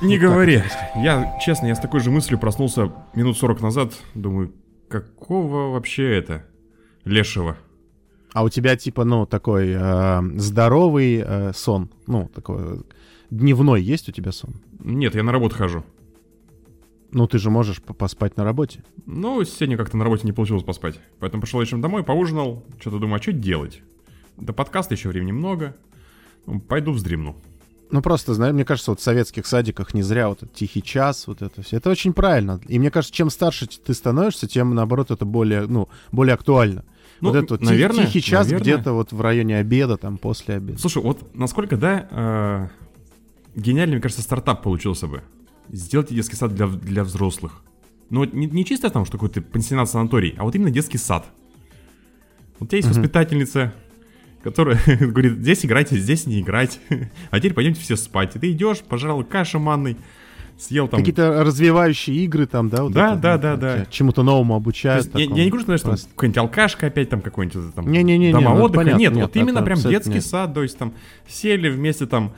Не говори. Я, честно, я с такой же мыслью проснулся минут 40 назад. Думаю, какого вообще это лешего? А у тебя типа, ну, такой здоровый сон. Ну, такой дневной есть у тебя сон? Нет, я на работу хожу. Ну, ты же можешь поспать на работе. Ну, сегодня как-то на работе не получилось поспать. Поэтому пошел вечером домой, поужинал. Что-то думаю, а что делать? До подкаста еще времени много. Ну, пойду вздремну. Ну, просто, знаешь, мне кажется, вот в советских садиках не зря вот этот тихий час, вот это все. Это очень правильно. И мне кажется, чем старше ты становишься, тем, наоборот, это более, ну, более актуально. Ну, вот этот вот наверное, тихий час где-то вот в районе обеда, там, после обеда. Слушай, вот насколько, да, гениальный, мне кажется, стартап получился бы. Сделайте детский сад для взрослых. Ну, вот не чисто там, что какой-то пансионат-санаторий, а вот именно детский сад. Вот у тебя есть воспитательница, которая говорит, здесь играйте, здесь не играть. А теперь пойдемте все спать. И ты идешь, пожрал кашу манной, съел там... Какие-то развивающие игры там, да? Вот да, это, да, ну, да, да. Чему-то новому обучают. Я не говорю, что, знаешь, просто... там какая-нибудь алкашка опять, там какой-нибудь там, дома отдыха. Понятно, нет, вот именно прям детский сад, то есть там сели вместе там...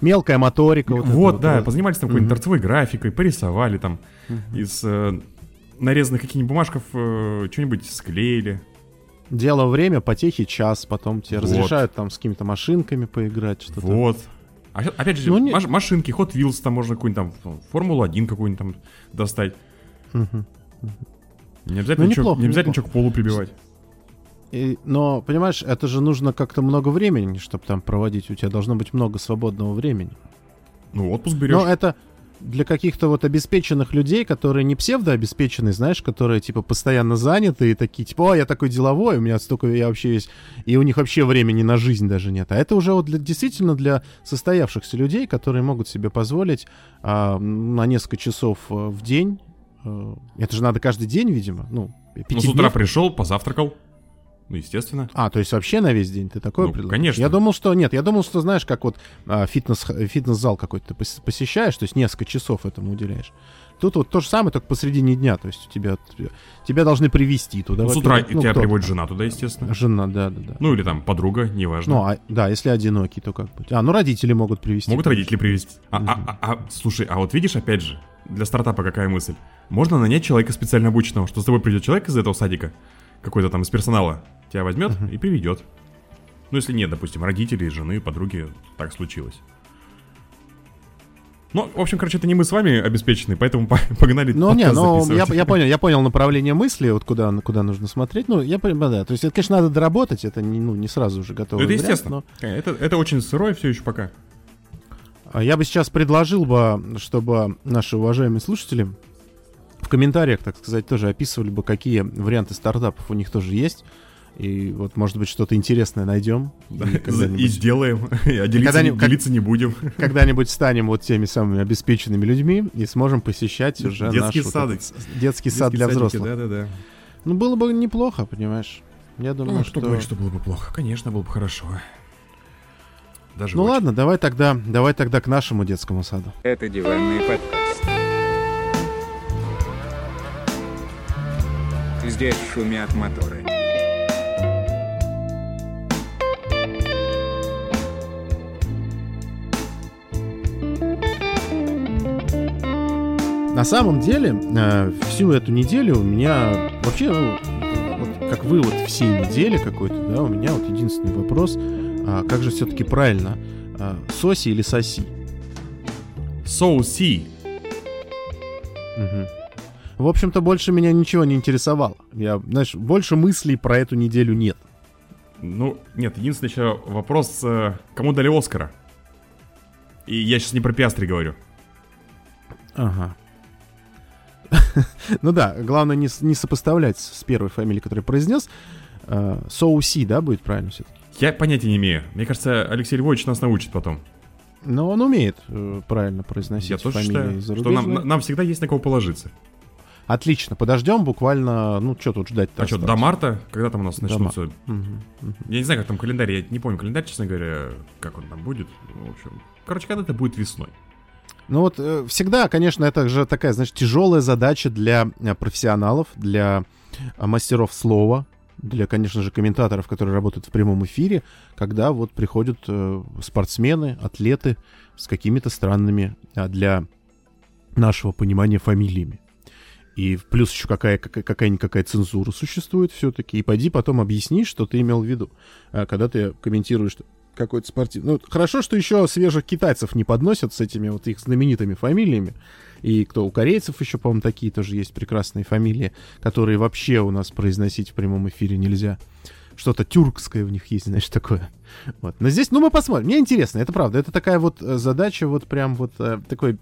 Мелкая моторика. Вот да, вот. Позанимались там какой-нибудь торцевой графикой, порисовали там, из нарезанных каких-нибудь бумажков что-нибудь склеили. Дело время, потехи час, потом тебе разрешают там с какими-то машинками поиграть, что-то. Вот. А, опять же, машинки, Hot Wheels, там можно какую-нибудь там Формулу-1 какую-нибудь там достать. Не обязательно, не обязательно ничего к полу прибивать. Но, понимаешь, это же нужно как-то много времени, чтобы там проводить. У тебя должно быть много свободного времени. Ну, отпуск берешь. Но это для каких-то вот обеспеченных людей, которые не псевдообеспеченные, знаешь, которые, типа, постоянно заняты и такие, типа, о, я такой деловой, у меня столько, я вообще весь... И у них вообще времени на жизнь даже нет. А это уже вот для, действительно для состоявшихся людей, которые могут себе позволить на несколько часов в день. Это же надо каждый день, видимо. Ну, с утра пришел, позавтракал. Ну, естественно. А, то есть вообще на весь день ты такое предлагаешь? Конечно. Я думал, что... Нет, я думал, что, знаешь, как вот фитнес-зал какой-то ты посещаешь, то есть несколько часов этому уделяешь. Тут вот то же самое, только посредине дня. То есть тебя должны привезти туда. Ну, с утра тебя приводит жена туда, естественно. Жена, да. Ну, или там подруга, неважно. Ну, да, если одинокий, то как быть. А, ну, родители могут привезти. Могут родители привезти. Слушай, а вот видишь, опять же, для стартапа какая мысль? Можно нанять человека специально обученного, что с тобой придет человек из этого садика, какой-то там из персонала тебя возьмет и приведет. Ну, если нет, допустим, родителей, жены, подруги, так случилось. Ну, в общем, короче, это не мы с вами обеспечены, поэтому погнали подкаст записывать. Я понял направление мысли, вот куда нужно смотреть. Ну, я понимаю, да. То есть, это, конечно, надо доработать, это не сразу уже готово. Ну, это естественно. Но... Это очень сырое все еще пока. Я бы сейчас предложил бы, чтобы наши уважаемые слушатели... в комментариях, так сказать, тоже описывали бы, какие варианты стартапов у них тоже есть. И вот, может быть, что-то интересное найдем. И сделаем. А делиться не будем. Когда-нибудь станем вот теми самыми обеспеченными людьми и сможем посещать уже наш детский сад для взрослых. Да. Ну, было бы неплохо, понимаешь. Я думаю, что... Ну, что было бы плохо. Конечно, было бы хорошо. Даже ну, ладно, давай тогда к нашему детскому саду. Это диванный подкаст. Здесь шумят моторы. На самом деле, всю эту неделю у меня вообще, вот как вывод всей недели какой-то, да, у меня вот единственный вопрос, как же все-таки правильно, соси или соси? Соуси. В общем-то, больше меня ничего не интересовало. Я, знаешь, больше мыслей про эту неделю нет. Ну, нет, единственный еще вопрос, кому дали Оскара? И я сейчас не про Пиастри говорю. Ага. Ну да, главное не сопоставлять с первой фамилией, которую произнес. Соуси, да, будет правильно все-таки? Я понятия не имею. Мне кажется, Алексей Львович нас научит потом. Но он умеет правильно произносить фамилии зарубежные. Я тоже считаю, что нам всегда есть на кого положиться. Отлично, подождем буквально, ну что тут ждать-то? А что, до марта? Когда там у нас начнутся? Я не знаю, как там календарь, я не помню календарь, честно говоря, как он там будет. В общем, короче, когда это будет весной. Ну вот всегда, конечно, это же такая, значит, тяжелая задача для профессионалов, для мастеров слова, для, конечно же, комментаторов, которые работают в прямом эфире, когда вот приходят спортсмены, атлеты с какими-то странными для нашего понимания фамилиями. И плюс еще какая-никакая цензура существует все-таки. И пойди потом объясни, что ты имел в виду, когда ты комментируешь какой-то спортивный... Ну, хорошо, что еще свежих китайцев не подносят с этими вот их знаменитыми фамилиями. И кто у корейцев еще, по-моему, такие тоже есть прекрасные фамилии, которые вообще у нас произносить в прямом эфире нельзя. Что-то тюркское в них есть, знаешь, такое. Вот. Но здесь, ну, мы посмотрим. Мне интересно, это правда. Это такая вот задача, вот прям вот такой...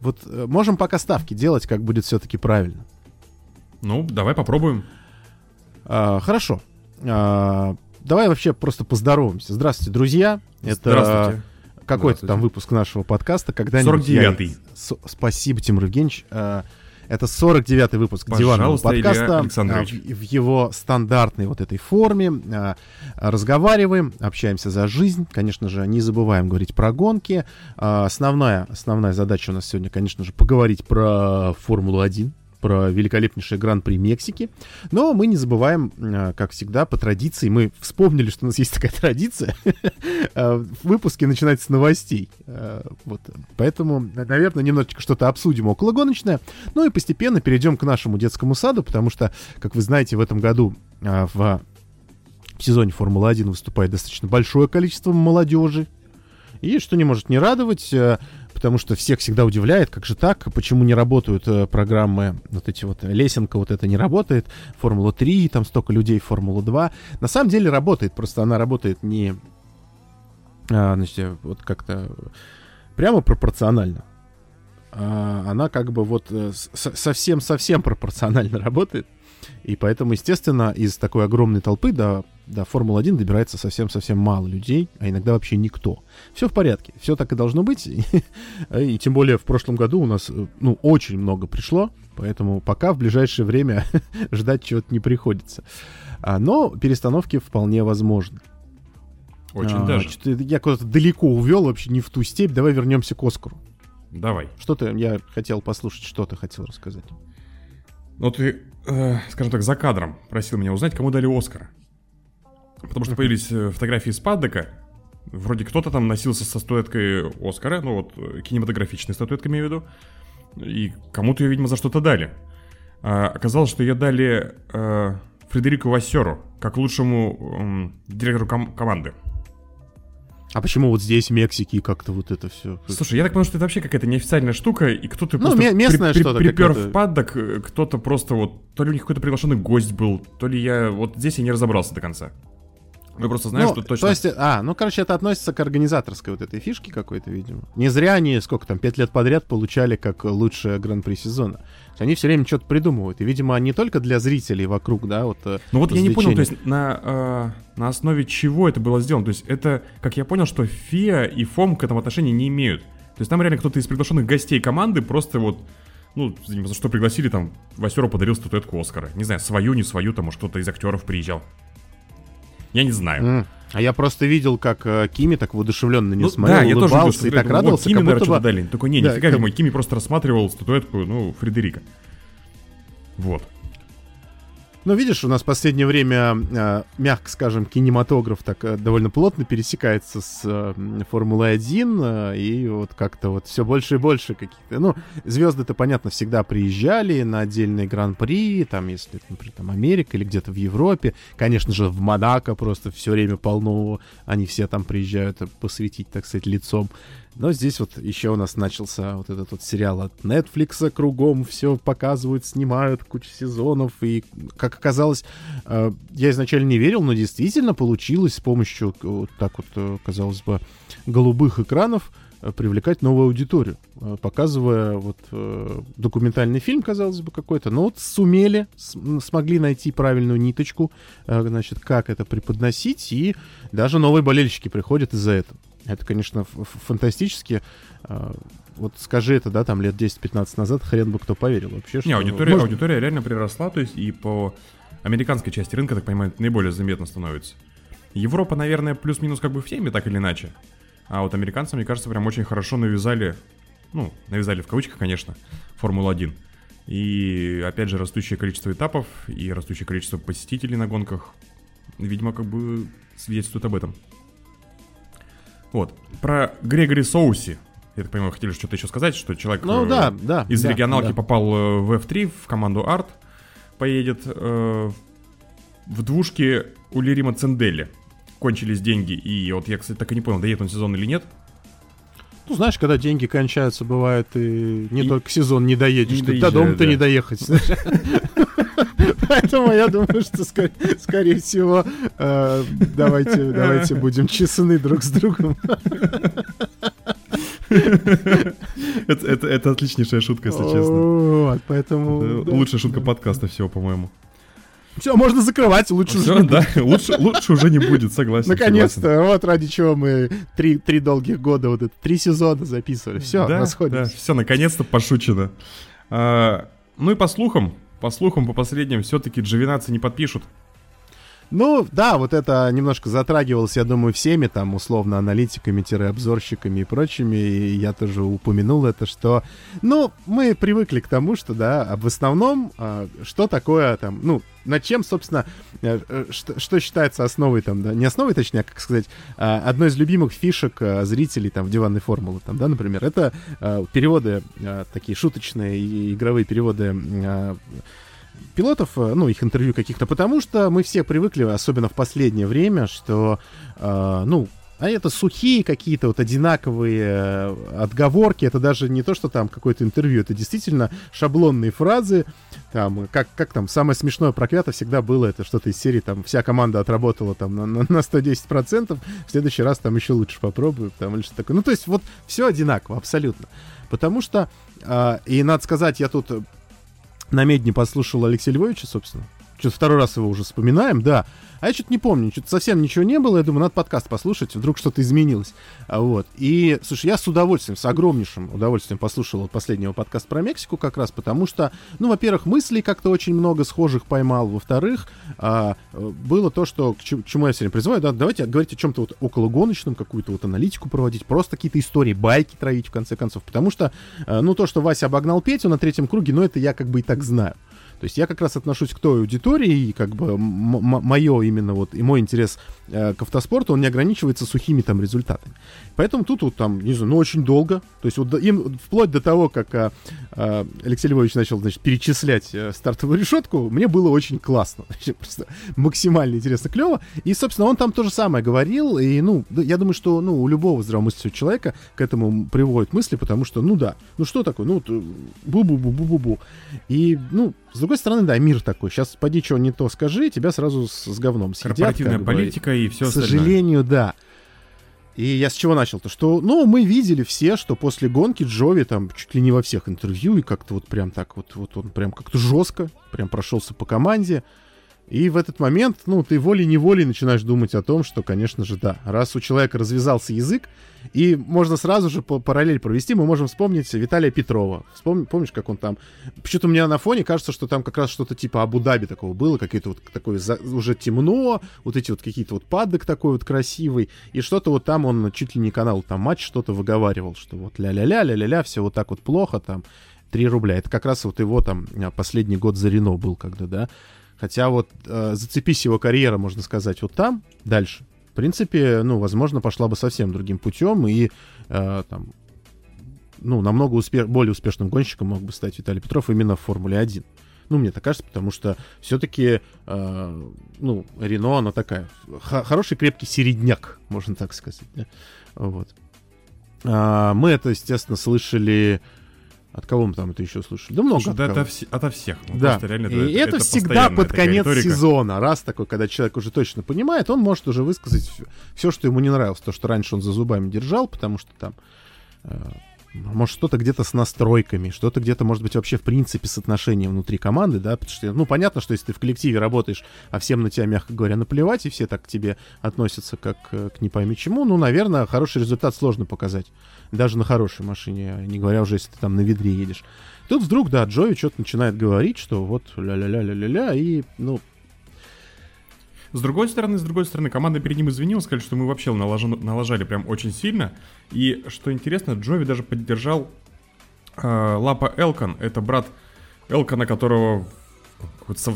Вот можем пока ставки делать, как будет все-таки правильно. Ну, давай попробуем. Хорошо. Давай вообще просто поздороваемся. Здравствуйте, друзья. Здравствуйте. Это какой-то там выпуск нашего подкаста. 49-й. Спасибо, Тимур Евгеньевич. Это 49-й выпуск Диванного подкаста. В его стандартной вот этой форме. Разговариваем, общаемся за жизнь. Конечно же, не забываем говорить про гонки. Основная задача у нас сегодня, конечно же, поговорить про Формулу-1, про великолепнейший Гран-при Мексики. Но мы не забываем, как всегда, по традиции. Мы вспомнили, что у нас есть такая традиция. Выпуски начинаются с новостей. Вот. Поэтому, наверное, немножечко что-то обсудим окологоночное. Ну и постепенно перейдем к нашему детскому саду, потому что, как вы знаете, в этом году в сезоне Формулы-1 выступает достаточно большое количество молодежи. И что не может не радовать, потому что всех всегда удивляет, как же так, почему не работают программы, вот эти вот, лесенка вот эта не работает, Формула-3, там столько людей, Формула-2. На самом деле работает, просто она работает не, значит, вот как-то прямо пропорционально. Она как бы вот совсем-совсем пропорционально работает. И поэтому, естественно, из такой огромной толпы до Формулы-1 добирается совсем-совсем мало людей, а иногда вообще никто. Все в порядке, все так и должно быть. И тем более в прошлом году у нас, ну, очень много пришло, поэтому пока в ближайшее время ждать чего-то не приходится. Но перестановки вполне возможны. Очень даже. Я куда-то далеко увел, вообще не в ту степь. Давай вернемся к Оскару. Давай. Что-то я хотел послушать, что ты хотел рассказать. Ну, ты, скажем так, за кадром просил меня узнать, кому дали Оскар. Потому что появились фотографии с паддока. Вроде кто-то там носился со статуэткой Оскара, ну вот кинематографичной статуэткой, имею в виду. И кому-то ее, видимо, за что-то дали. Оказалось, что ее дали Фредерику Вассеру, как лучшему директору команды. А почему вот здесь, в Мексике, и как-то вот это все? Слушай, я так понимаю, что это вообще какая-то неофициальная штука, и кто-то ну, просто припер в паддок, кто-то просто вот... То ли у них какой-то приглашенный гость был, то ли я... Вот здесь я не разобрался до конца. Я просто знаю, ну, что точно... То есть, короче, это относится к организаторской вот этой фишке какой-то, видимо. Не зря они, 5 лет подряд получали как лучшее гран-при сезона. Они все время что-то придумывают. И, видимо, не только для зрителей вокруг, да, вот... Ну вот я не понял, то есть на основе чего это было сделано? То есть это, как я понял, что ФИА и ФОМ к этому отношения не имеют. То есть там реально кто-то из приглашенных гостей команды просто вот... Ну, за что пригласили, там, Вассеру подарил статуэтку Оскара. Не знаю, свою, не свою, там, может, кто-то из актеров приезжал. Я не знаю. А я просто видел, как Кими так воодушевленно не смотрел, да, улыбался, я тоже видел, и так радовался. Кими, наверное, что-то дали. Такой, не, да, нифига мой, Кими просто рассматривал статуэтку, ну, Фредерика. Вот. Ну, видишь, у нас в последнее время, мягко скажем, кинематограф так довольно плотно пересекается с Формулой-1, и вот как-то вот все больше и больше какие-то... Ну, звезды-то, понятно, всегда приезжали на отдельные гран-при, там, если это, например, там Америка или где-то в Европе. Конечно же, в Монако просто все время полно, они все там приезжают посвятить, так сказать, лицом. Но здесь вот еще у нас начался вот этот вот сериал от Netflix, кругом все показывают, снимают, кучу сезонов. И, как оказалось, я изначально не верил, но действительно получилось с помощью, вот так вот, казалось бы, голубых экранов привлекать новую аудиторию. Показывая вот документальный фильм, казалось бы, какой-то, но вот сумели, смогли найти правильную ниточку, значит, как это преподносить, и даже новые болельщики приходят из-за этого. Это, конечно, фантастически. Вот скажи это, да, там лет 10-15 назад, хрен бы кто поверил вообще. Не, аудитория реально приросла, то есть и по американской части рынка, так понимаю, наиболее заметно становится. Европа, наверное, плюс-минус как бы в теме, так или иначе. А вот американцы, мне кажется, прям очень хорошо навязали, в кавычках, конечно, Формулу-1. И, опять же, растущее количество этапов и растущее количество посетителей на гонках, видимо, как бы свидетельствует об этом. Вот. Про Грегори Сауси. Я так понимаю, хотели что-то еще сказать, что человек из регионалки попал в F3, в команду Арт. Поедет в двушке у Лерима Цендели. Кончились деньги, и вот я, кстати, так и не понял, доедет он сезон или нет. Ну, знаешь, когда деньги кончаются, бывает, и не только сезон не доедешь, ты до дома-то не доехать. Поэтому я думаю, что, скорее всего, давайте будем честны друг с другом. Это отличнейшая шутка, если честно. Поэтому лучшая шутка подкаста всего, по-моему. Все, можно закрывать, лучше уже. Да, лучше уже не будет, согласен. Наконец-то, вот ради чего мы три долгих года, вот это 3 сезона записывали. Все, расходимся. Да, все, наконец-то пошучено. Ну и по слухам, по последним, все-таки Джовинаци не подпишут. Ну, да, вот это немножко затрагивалось, я думаю, всеми там, условно, аналитиками-обзорщиками и прочими, и я тоже упомянул это, что, ну, мы привыкли к тому, что, да, в основном, что такое там, ну, над чем, собственно, что считается основой там, да, не основой, точнее, как сказать, одной из любимых фишек зрителей там в диванной формулы, там, да, например, это переводы, такие шуточные и игровые переводы пилотов, ну, их интервью каких-то, потому что мы все привыкли, особенно в последнее время, что, это сухие какие-то вот одинаковые отговорки, это даже не то, что там какое-то интервью, это действительно шаблонные фразы, там, как там, самое смешное проклято всегда было, это что-то из серии, там, вся команда отработала там на 110%, в следующий раз там еще лучше попробую, там, или что такое, ну, то есть, вот, все одинаково, абсолютно, потому что, и надо сказать, я тут на медне послушал Алексея Львовича, собственно. Что-то второй раз его уже вспоминаем, да. А я что-то не помню, что-то совсем ничего не было. Я думаю, надо подкаст послушать, вдруг что-то изменилось. Вот. И, слушай, я с удовольствием, с огромнейшим удовольствием послушал вот последнего подкаста про Мексику как раз, потому что, ну, во-первых, мыслей как-то очень много схожих поймал, во-вторых, было то, что, к чему я сегодня призываю, да, давайте говорить о чем-то вот окологоночном, какую-то вот аналитику проводить, просто какие-то истории, байки травить, в конце концов, потому что, ну, то, что Вася обогнал Петю на 3-м круге, ну, это я как бы и так знаю. То есть я как раз отношусь к той аудитории, и как бы мое именно вот, и мой интерес к автоспорту, он не ограничивается сухими там результатами. Поэтому тут вот там, не знаю, ну очень долго, то есть вот им вплоть до того, как Алексей Львович начал, значит, перечислять стартовую решетку, мне было очень классно, просто максимально интересно, клево. И, собственно, он там то же самое говорил, и, ну, я думаю, что, ну, у любого здравомыслящего человека к этому приводят мысли, потому что, ну да, ну что такое, ну, бу-бу-бу-бу-бу-бу. И, ну, с другой стороны, да, мир такой. Сейчас поди чего не то скажи, тебя сразу с говном съедят. Корпоративная политика и все остальное. К сожалению, да. И я с чего начал-то? Что, ну, мы видели все, что после гонки Джови там чуть ли не во всех интервью, и как-то вот прям так вот, вот он прям как-то жестко прям прошелся по команде. И в этот момент, ну, ты волей-неволей начинаешь думать о том, что, конечно же, да, раз у человека развязался язык, и можно сразу же параллель провести, мы можем вспомнить Виталия Петрова. Помнишь, как он там... Почему-то у меня на фоне кажется, что там как раз что-то типа Абу-Даби такого было, какие-то вот такое уже темно, вот эти вот какие-то вот паддок такой вот красивый, и что-то вот там он чуть ли не канал там матч что-то выговаривал, что вот ля-ля-ля, все вот так вот плохо, там, 3 рубля. Это как раз вот его там последний год за Рено был, когда, да. Хотя вот зацепись его карьера, можно сказать, вот там, дальше. В принципе, ну, возможно, пошла бы совсем другим путем, и там, ну, намного более успешным гонщиком мог бы стать Виталий Петров именно в Формуле-1. Ну, мне так кажется, потому что все-таки, ну, Рено, она такая, хороший крепкий середняк, можно так сказать. Да? Вот. Мы это, естественно, слышали... От кого мы там это еще слушали? Да много. Да, ото всех. Ну, да. Реально, и это всегда под конец сезона. Раз такой, когда человек уже точно понимает, он может уже высказать все, что ему не нравилось. То, что раньше он за зубами держал, потому что там... Может, что-то где-то с настройками, что-то где-то, может быть, вообще в принципе с отношением внутри команды, да, потому что, ну, понятно, что если ты в коллективе работаешь, а всем на тебя, мягко говоря, наплевать, и все так к тебе относятся, как к не пойми чему, ну, наверное, хороший результат сложно показать, даже на хорошей машине, не говоря уже, если ты там на ведре едешь. Тут вдруг, да, Джови что-то начинает говорить, что вот ля-ля-ля-ля-ля-ля, и, ну... С другой стороны, команда перед ним извинилась, сказали, что мы вообще налажали прям очень сильно. И, что интересно, Джови даже поддержал Лапа Элкон, это брат Элка, на которого...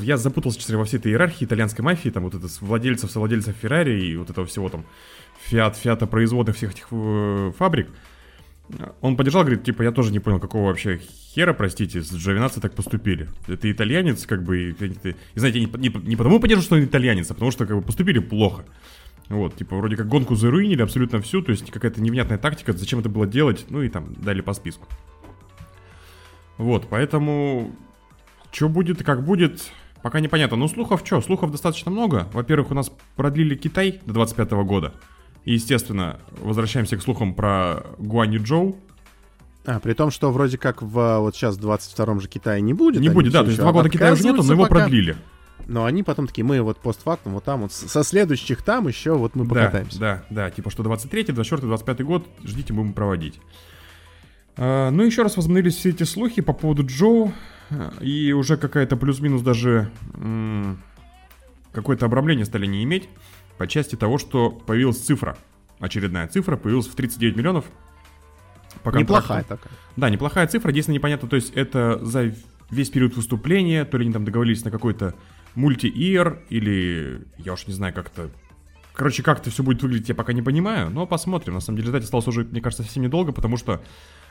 Я запутался, честно, во всей этой иерархии итальянской мафии, там вот это владельцев Феррари и вот этого всего там Фиата производных всех этих фабрик. Он поддержал, говорит, типа, я тоже не понял, какого вообще хера, простите, с Джовинаци так поступили. Ты итальянец, как бы, и знаете, не потому поддерживаю, что он итальянец, а потому что, как бы, поступили плохо. Вот, типа, вроде как гонку заруинили абсолютно всю, то есть какая-то невнятная тактика, зачем это было делать, ну и там дали по списку. Вот, поэтому... Что будет и как будет, пока непонятно. Но слухов что? Слухов достаточно много. Во-первых, у нас продлили Китай до 25 года. И, естественно, возвращаемся к слухам про Гуаньюй Чжоу. А, при том, что вроде как вот сейчас в 22-м же Китае не будет. Не будет, да, то есть 2 года Китая уже нету, но его продлили. Но они потом такие, мы вот постфактум, вот там вот, со следующих там еще вот мы покатаемся. Да, типа что 23-й, 24-й, 25-й год, ждите, будем проводить. Ну еще раз возобновились все эти слухи по поводу Чжоу. И уже какая-то плюс-минус даже какое-то обрамление стали не иметь по части того, что появилась цифра. Очередная цифра появилась в 39 миллионов по контракту. Неплохая такая. Да, неплохая цифра, действительно непонятно. То есть это за весь период выступления. То ли они там договорились на какой-то мульти-иер, или я уж не знаю, как это. Короче, как это все будет выглядеть, я пока не понимаю. Но посмотрим, на самом деле ждать осталось уже, мне кажется, совсем недолго. Потому что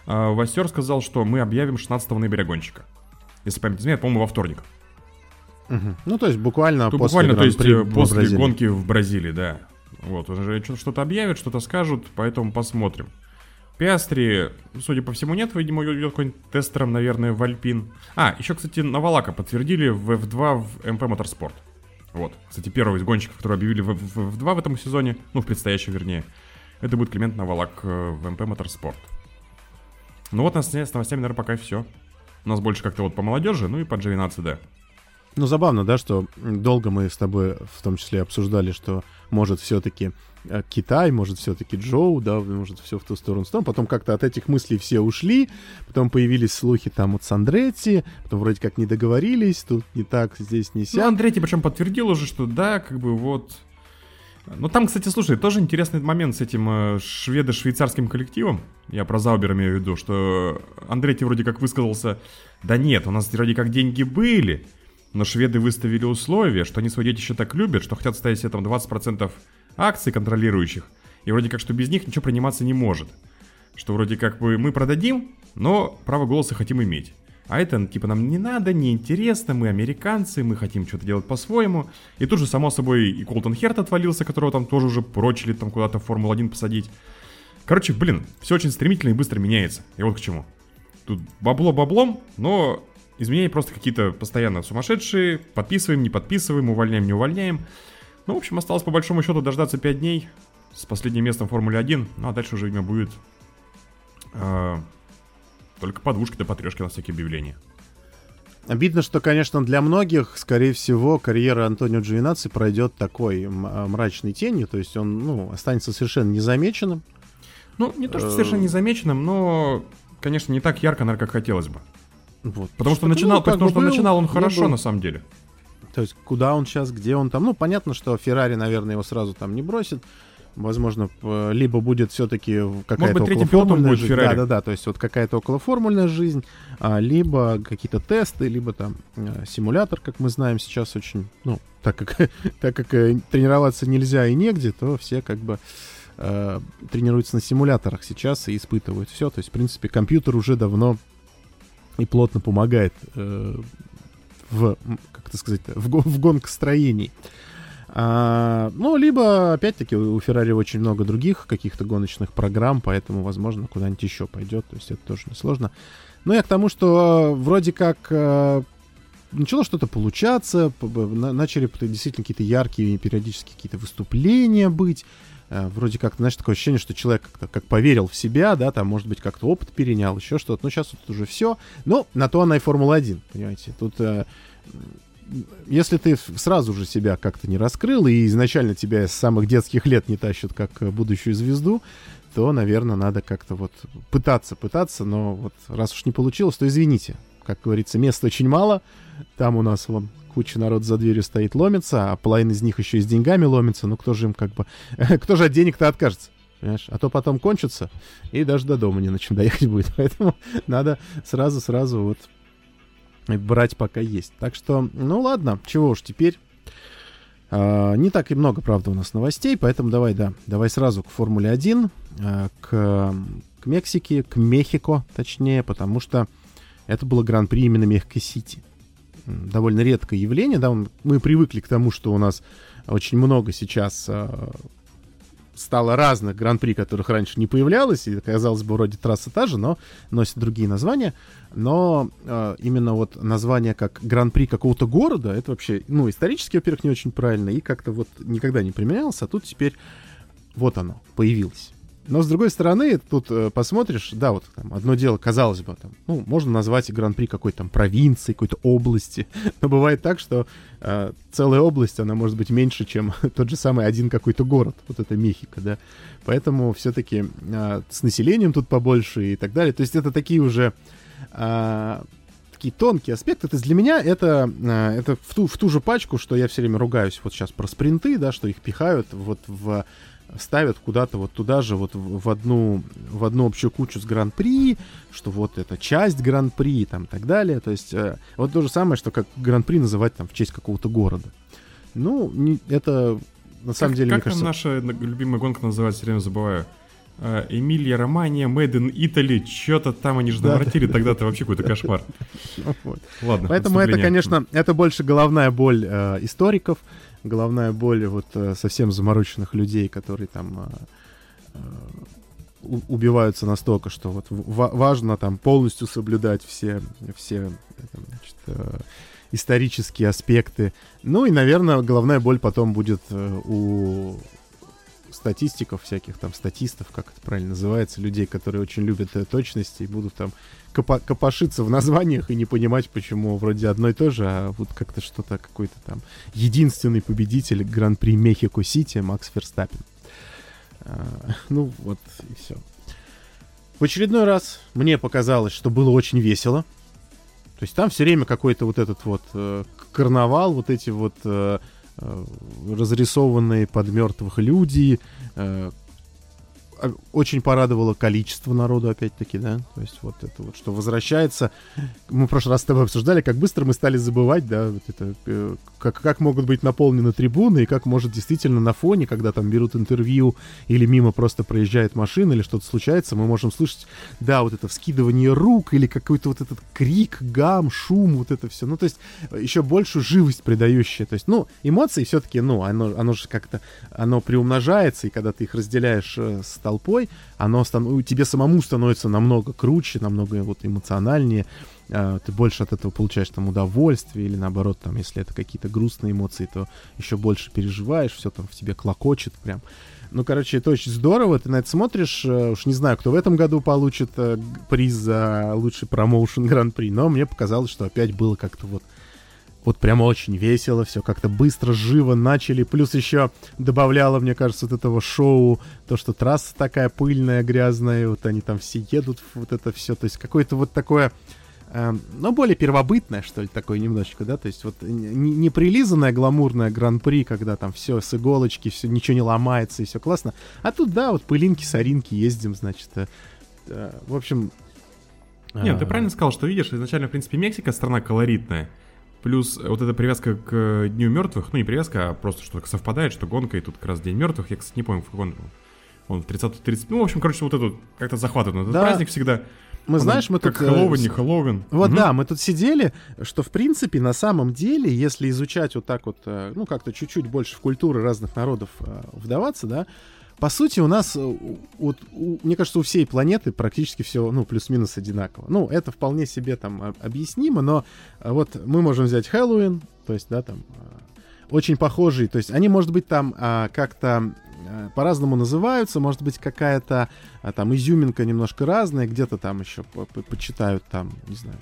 Вассер сказал, что мы объявим 16 ноября гонщика. Если память изменяет, по-моему, во вторник. Угу. Ну, то есть буквально то после после гонки в Бразилии, да. Вот, уже что-то объявят, что-то скажут, поэтому посмотрим. Пиастри, судя по всему, нет. Видимо, идет какой-нибудь тестером, наверное, в Альпин. А, еще, кстати, Навалака подтвердили в F2 в MP Motorsport. Вот, кстати, первого из гонщиков, которого объявили в F2 в этом сезоне, ну, в предстоящем, вернее, это будет Климент Навалак в MP Motorsport. Ну вот, с новостями, наверное, пока все. У нас больше как-то вот по молодежи, ну и по Джовинаци, да. Ну, забавно, да, что долго мы с тобой в том числе обсуждали, что может все-таки Китай, может все-таки Чжоу, да, может все в ту сторону. Потом как-то от этих мыслей все ушли, потом появились слухи там от Андретти, потом вроде как не договорились, тут не так, здесь не сяк. Ну, Андретти причем подтвердил уже, что да, как бы вот... Ну, там, кстати, слушай, тоже интересный момент с этим шведо-швейцарским коллективом. Я про Заубер имею в виду, что Андретти вроде как высказался: да нет, у нас вроде как деньги были, но шведы выставили условия, что они свои детище так любят, что хотят ставить себе там 20% акций контролирующих, и вроде как, что без них ничего приниматься не может. Что вроде как бы мы продадим, но право голоса хотим иметь. А это, типа, нам не надо, не интересно, мы американцы, мы хотим что-то делать по-своему. И тут же, само собой, и Колтон Херт отвалился, которого там тоже уже прочили там куда-то в Формулу-1 посадить. Короче, блин, все очень стремительно и быстро меняется. И вот к чему. Тут бабло баблом, но изменения просто какие-то постоянно сумасшедшие. Подписываем, не подписываем, увольняем, не увольняем. Ну, в общем, осталось по большому счету дождаться 5 дней с последним местом в Формуле-1. Ну, а дальше уже, видимо, будет... Только по двушке да по трешке на всякие объявления. Обидно, что, конечно, для многих, скорее всего, карьера Антонио Джовинаци пройдет такой мрачной тенью. То есть он, ну, останется совершенно незамеченным. Ну, не то, что совершенно незамеченным, но, конечно, не так ярко, наверное, как хотелось бы. Вот. Потому что, начинал он хорошо, на самом деле. То есть куда он сейчас, где он там. Ну, понятно, что Феррари, наверное, его сразу там не бросит. Возможно, либо будет все-таки какая-то околоформульная жизнь. Да, то есть вот какая-то околоформульная жизнь, либо какие-то тесты, либо там симулятор, как мы знаем, сейчас очень, ну, так как тренироваться нельзя и негде, то все как бы тренируются на симуляторах сейчас и испытывают все. То есть, в принципе, компьютер уже давно и плотно помогает в гонкостроении. Ну, либо, опять-таки, у Феррари очень много других каких-то гоночных программ, поэтому, возможно, куда-нибудь еще пойдет, то есть это тоже несложно. Но я к тому, что вроде как начало что-то получаться, начали действительно какие-то яркие периодически какие-то выступления быть, вроде как, знаешь, такое ощущение, что человек как-то как поверил в себя, да, там, может быть, как-то опыт перенял, еще что-то, но сейчас тут уже все, ну, на то она и Формула-1, понимаете, тут... Если ты сразу же себя как-то не раскрыл и изначально тебя с самых детских лет не тащат как будущую звезду, то, наверное, надо как-то вот пытаться, но вот раз уж не получилось, то извините. Как говорится, места очень мало, там у нас вон куча народ за дверью стоит, ломится, а половина из них еще и с деньгами ломится, ну кто же им как бы... Кто же от денег-то откажется? Понимаешь? А то потом кончится и даже до дома не на чем доехать будет, поэтому надо сразу вот... брать пока есть. Так что, ну ладно, чего уж теперь. Не так и много, правда, у нас новостей, поэтому давай сразу к Формуле-1, к Мексике, к Мехико, точнее, потому что это было Гран-при именно Мехико-Сити. Довольно редкое явление, да, мы привыкли к тому, что у нас очень много сейчас стало разных Гран-при, которых раньше не появлялось, и, казалось бы, вроде трасса та же, но носит другие названия, но именно вот название как Гран-при какого-то города, это вообще, ну, исторически, во-первых, не очень правильно, и как-то вот никогда не применялось, а тут теперь вот оно, появилось. Но, с другой стороны, тут посмотришь, да, вот там одно дело, казалось бы, там, ну, можно назвать Гран-при какой-то там провинции, какой-то области, но бывает так, что целая область, она может быть меньше, чем тот же самый один какой-то город, вот это Мехико, да, поэтому все-таки с населением тут побольше и так далее, то есть это такие уже такие тонкие аспекты, то есть для меня это в ту же пачку, что я все время ругаюсь вот сейчас про спринты, да, что их пихают вот ставят куда-то вот туда же, вот в одну общую кучу с Гран-при, что вот это часть Гран-при, там, и так далее. То есть, вот то же самое, что как Гран-при называть там в честь какого-то города. Ну, это, на самом деле, мне кажется... Как там наша любимая гонка называется, все время забываю? Эмилия Романья, Made in Italy, что-то там они же наворотили, тогда-то вообще какой-то кошмар. Ладно. Поэтому это, конечно, это больше головная боль историков, головная боль вот совсем замороченных людей, которые там убиваются настолько, что вот важно там полностью соблюдать все там, значит, исторические аспекты. Ну и, наверное, головная боль потом будет у статистиков всяких, там, статистов, как это правильно называется, людей, которые очень любят точности и будут там копошиться в названиях и не понимать, почему вроде одно и то же, а вот как-то что-то, какой-то там единственный победитель Гран-при Мехико-Сити Макс Ферстаппен. Ну вот и все. В очередной раз мне показалось, что было очень весело. То есть там все время какой-то вот этот вот карнавал, вот эти вот разрисованные под мертвых люди. Очень порадовало количество народу, опять-таки, да. То есть вот это вот, что возвращается. Мы в прошлый раз с тобой обсуждали, как быстро мы стали забывать, да, вот это, как могут быть наполнены трибуны, и как может действительно на фоне, когда там берут интервью или мимо просто проезжает машина, или что-то случается, мы можем слышать, да, вот это вскидывание рук, или какой-то вот этот крик, гам, шум, вот это все. Ну, то есть еще большую живость придающая. То есть, ну, эмоции все-таки, ну, оно же как-то, оно приумножается, и когда ты их разделяешь с толпой, оно тебе самому становится намного круче, намного вот эмоциональнее, ты больше от этого получаешь там удовольствие, или наоборот, там, если это какие-то грустные эмоции, то еще больше переживаешь, все там в тебе клокочет прям. Ну, короче, это очень здорово, ты на это смотришь, уж не знаю, кто в этом году получит приз за лучший промоушен Гран-при, но мне показалось, что опять было как-то вот прям очень весело, все как-то быстро, живо начали. Плюс еще добавляло, мне кажется, вот этого шоу, то, что трасса такая пыльная, грязная, вот они там все едут, вот это все. То есть какое-то вот такое, ну, более первобытное, что ли, такое немножечко, да? То есть вот не прилизанное гламурное Гран-при, когда там все с иголочки, все, ничего не ломается и все классно. А тут, да, вот пылинки, соринки, ездим, значит. В общем... Нет, ты правильно сказал, что видишь, изначально, в принципе, Мексика страна колоритная. Плюс вот эта привязка к Дню Мертвых, ну не привязка, а просто что совпадает, что гонка, и тут как раз День Мертвых, я, кстати, не помню, в какой он в 30-30, ну, в общем, короче, вот это как-то захватывает этот праздник всегда. Мы, знаешь, мы как тут... Как Хэллоуин, не Хэллоуин. Вот да, мы тут сидели, что, в принципе, на самом деле, если изучать вот так вот, ну, как-то чуть-чуть больше в культуры разных народов вдаваться, да, по сути, у нас, вот, мне кажется, у всей планеты практически все, ну, плюс-минус одинаково. Ну, это вполне себе там объяснимо, но вот мы можем взять Хэллоуин, то есть, да, там, очень похожие, то есть они, может быть, там как-то по-разному называются, может быть, какая-то там изюминка немножко разная, где-то там еще почитают там, не знаю,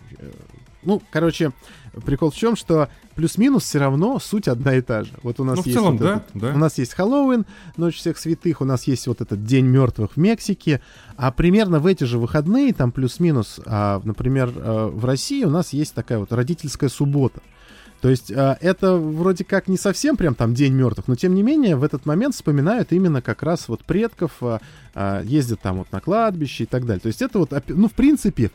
ну, короче, прикол в чем, что плюс-минус все равно суть одна и та же. Вот у нас, ну, в есть целом, вот да, этот, да. У нас есть Хэллоуин, Ночь всех святых, у нас есть вот этот День мертвых в Мексике, а примерно в эти же выходные, там плюс-минус, например, в России у нас есть такая вот родительская суббота. То есть это вроде как не совсем прям там День мертвых, но тем не менее в этот момент вспоминают именно как раз вот предков, ездят там вот на кладбище и так далее. То есть это вот, ну, в принципе,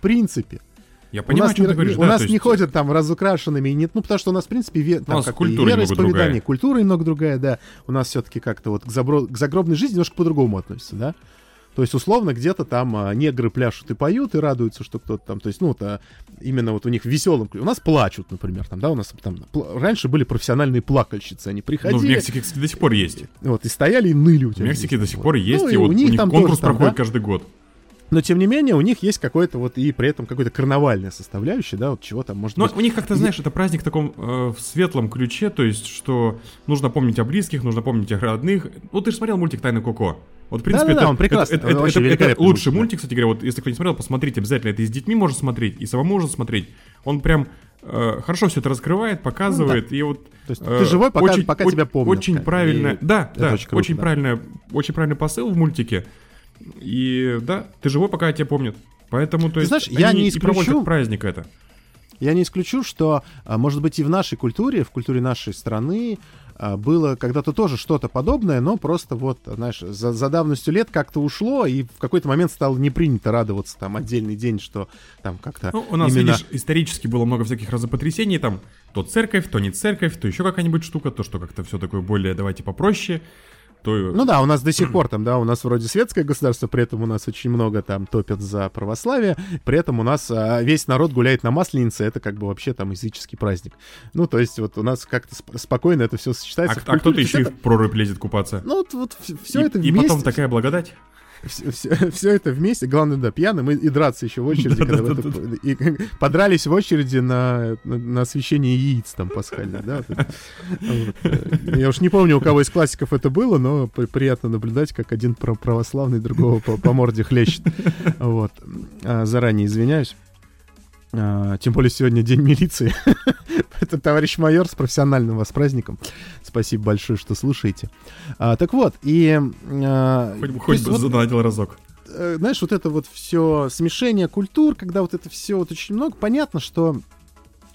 Я понимаю, о чем ты говоришь. У нас не ходят там разукрашенными, нет, ну, потому что у нас, в принципе, вероисповедание, культура немного другая, да. У нас все-таки как-то вот к загробной жизни немножко по-другому относятся, да. То есть, условно, где-то там негры пляшут и поют, и радуются, что кто-то там... То есть, ну, это именно вот у них веселым... У нас плачут, например, там, да, у нас там... Раньше были профессиональные плакальщицы, они приходили... Ну, в Мексике, кстати, до сих пор есть. Вот, и стояли, и ныли у тебя. В Мексике до сих пор есть, ну, и вот у них конкурс проходит каждый год. Но, тем не менее, у них есть какое-то вот... И при этом какое-то карнавальное составляющее, да, вот чего там может быть... Но у них как-то, знаешь, это праздник в таком в светлом ключе, то есть, что нужно помнить о близких, нужно помнить о родных. Ну, ты же смотрел мультик «Тайны Коко». Вот, в принципе, да, он прекрасный. Это лучший мультик, кстати говоря. Вот если кто не смотрел, посмотрите обязательно. Это и с детьми можно смотреть, и самому можно смотреть. Он прям хорошо все это раскрывает, показывает. Ну, да. И вот, то есть ты живой, пока тебя помнят. Очень правильно. Да, да, очень правильный посыл в мультике. И да, ты живой, пока тебя помнят. Поэтому, то есть, знаешь, я не проводят праздник это. Я не исключу, что, может быть, и в нашей культуре, в культуре нашей страны было когда-то тоже что-то подобное, но просто вот, знаешь, за давностью лет как-то ушло, и в какой-то момент стало не принято радоваться там отдельный день, что там как-то... Ну, у нас, видишь, исторически было много всяких разопотрясений, там то церковь, то не церковь, то еще какая-нибудь штука, то что как-то все такое более, давайте попроще... Ну да, у нас до сих пор там, да, у нас вроде светское государство, при этом у нас очень много там топят за православие, при этом у нас весь народ гуляет на Масленице, это как бы вообще там языческий праздник. Ну, то есть вот у нас как-то спокойно это все сочетается. А кто-то еще это... и в прорубь лезет купаться. Ну, вот все это вместе. И потом такая благодать. Все это вместе, главное, да, пьяным и драться еще в очереди, когда вы подрались в очереди на освещение яиц там пасхальных, да. Я уж не помню, у кого из классиков это было, но приятно наблюдать, как один православный другого по морде хлещет. Вот. Заранее извиняюсь. Тем более сегодня день милиции. Это товарищ майор, с профессиональным вас праздником. Спасибо большое, что слушаете. Так вот, и... Хоть бы вот, задонатил разок. Знаешь, вот это вот все смешение культур, когда вот это все вот очень много, понятно, что...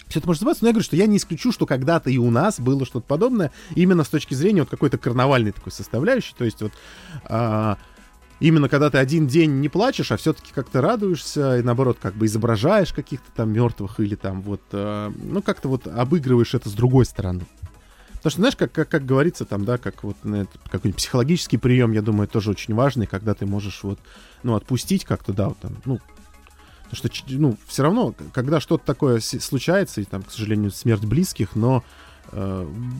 Все это может забываться, но я говорю, что я не исключу, что когда-то и у нас было что-то подобное, именно с точки зрения вот какой-то карнавальной такой составляющей, то есть вот... Именно когда ты один день не плачешь, а все-таки как-то радуешься, и наоборот, как бы изображаешь каких-то там мертвых или там вот, ну, как-то вот обыгрываешь это с другой стороны. Потому что, знаешь, как говорится там, да, как вот какой-нибудь психологический прием, я думаю, тоже очень важный, когда ты можешь вот, ну, отпустить как-то, да, вот там, ну, потому что, ну, все равно, когда что-то такое случается, и там, к сожалению, смерть близких, но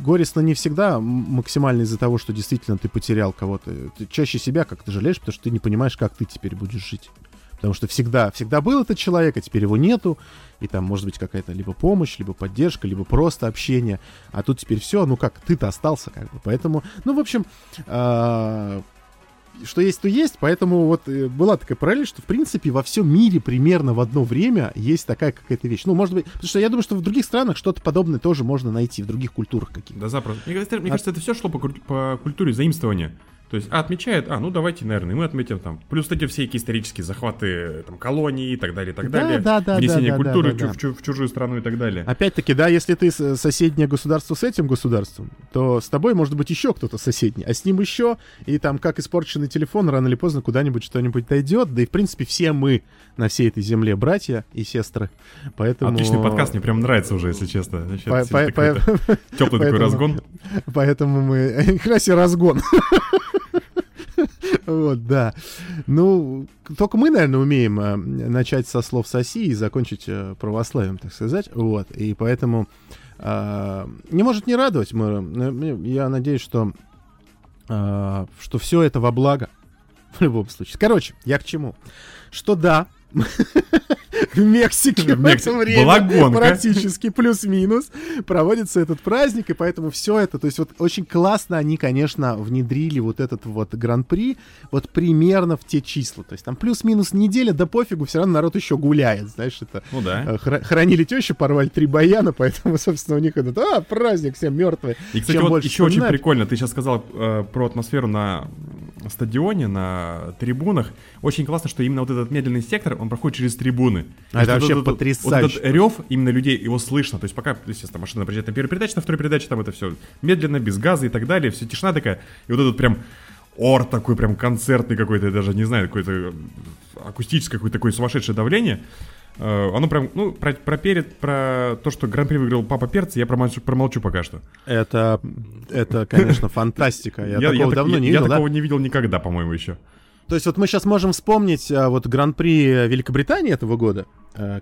горестно не всегда максимально из-за того, что действительно ты потерял кого-то. Ты чаще себя как-то жалеешь, потому что ты не понимаешь, как ты теперь будешь жить. Потому что всегда был этот человек, а теперь его нету. И там может быть какая-то либо помощь, либо поддержка, либо просто общение. А тут теперь все, ну как, ты-то остался как бы. Поэтому, ну в общем, что есть, то есть. Поэтому вот была такая параллель, что в принципе во всем мире примерно в одно время есть такая какая-то вещь. Ну, может быть, потому что я думаю, что в других странах что-то подобное тоже можно найти, в других культурах каких-то. Да, запросто. Мне кажется, это все шло по культуре заимствования. То есть, отмечают, ну давайте, наверное, мы отметим там. Плюс эти всякие исторические захваты там, колоний и так далее, и так далее. Да, внесение культуры в чужую страну и так далее. Опять-таки, да, если ты соседнее государство с этим государством, то с тобой может быть еще кто-то соседний, а с ним еще, и там как испорченный телефон, рано или поздно куда-нибудь что-нибудь дойдет. Да и, в принципе, все мы на всей этой земле братья и сестры. Поэтому... Отличный подкаст, мне прям нравится уже, если честно. Теплый такой разгон. Поэтому мы... Краси разгон. Вот, да. Ну, только мы, наверное, умеем начать со слов «соси» и закончить православием, так сказать. Вот, и поэтому не может не радовать. Я надеюсь, что все это во благо. В любом случае. Короче, я к чему? Что да, в Мексике в это время практически плюс-минус проводится этот праздник, и поэтому все это, то есть вот очень классно они, конечно, внедрили вот этот вот гран-при вот примерно в те числа, то есть там плюс-минус неделя, да пофигу, все равно народ еще гуляет, знаешь, это ну, да. Хоронили тещу, порвали 3 баяна, поэтому, собственно, у них этот праздник, все мертвые. И, кстати, чем вот еще очень прикольно, ты сейчас сказал про атмосферу на стадионе, на трибунах, очень классно, что именно вот этот медленный сектор, он проходит через трибуны. А это вообще потрясающе. Вот этот рев именно людей, его слышно. То есть пока, естественно, машина приезжает на первой передаче, на второй передаче, там это все медленно, без газа и так далее, все тишина такая. И вот этот прям ор такой, прям концертный какой-то, я даже не знаю, какое-то акустическое, какое-то такое сумасшедшее давление. Оно прям, ну, про то, что Гран-при выиграл Папа Перц, я промолчу пока что. Это конечно, фантастика. Я такого давно не видел. Я такого не видел никогда, по-моему, еще. То есть вот мы сейчас можем вспомнить вот Гран-при Великобритании этого года,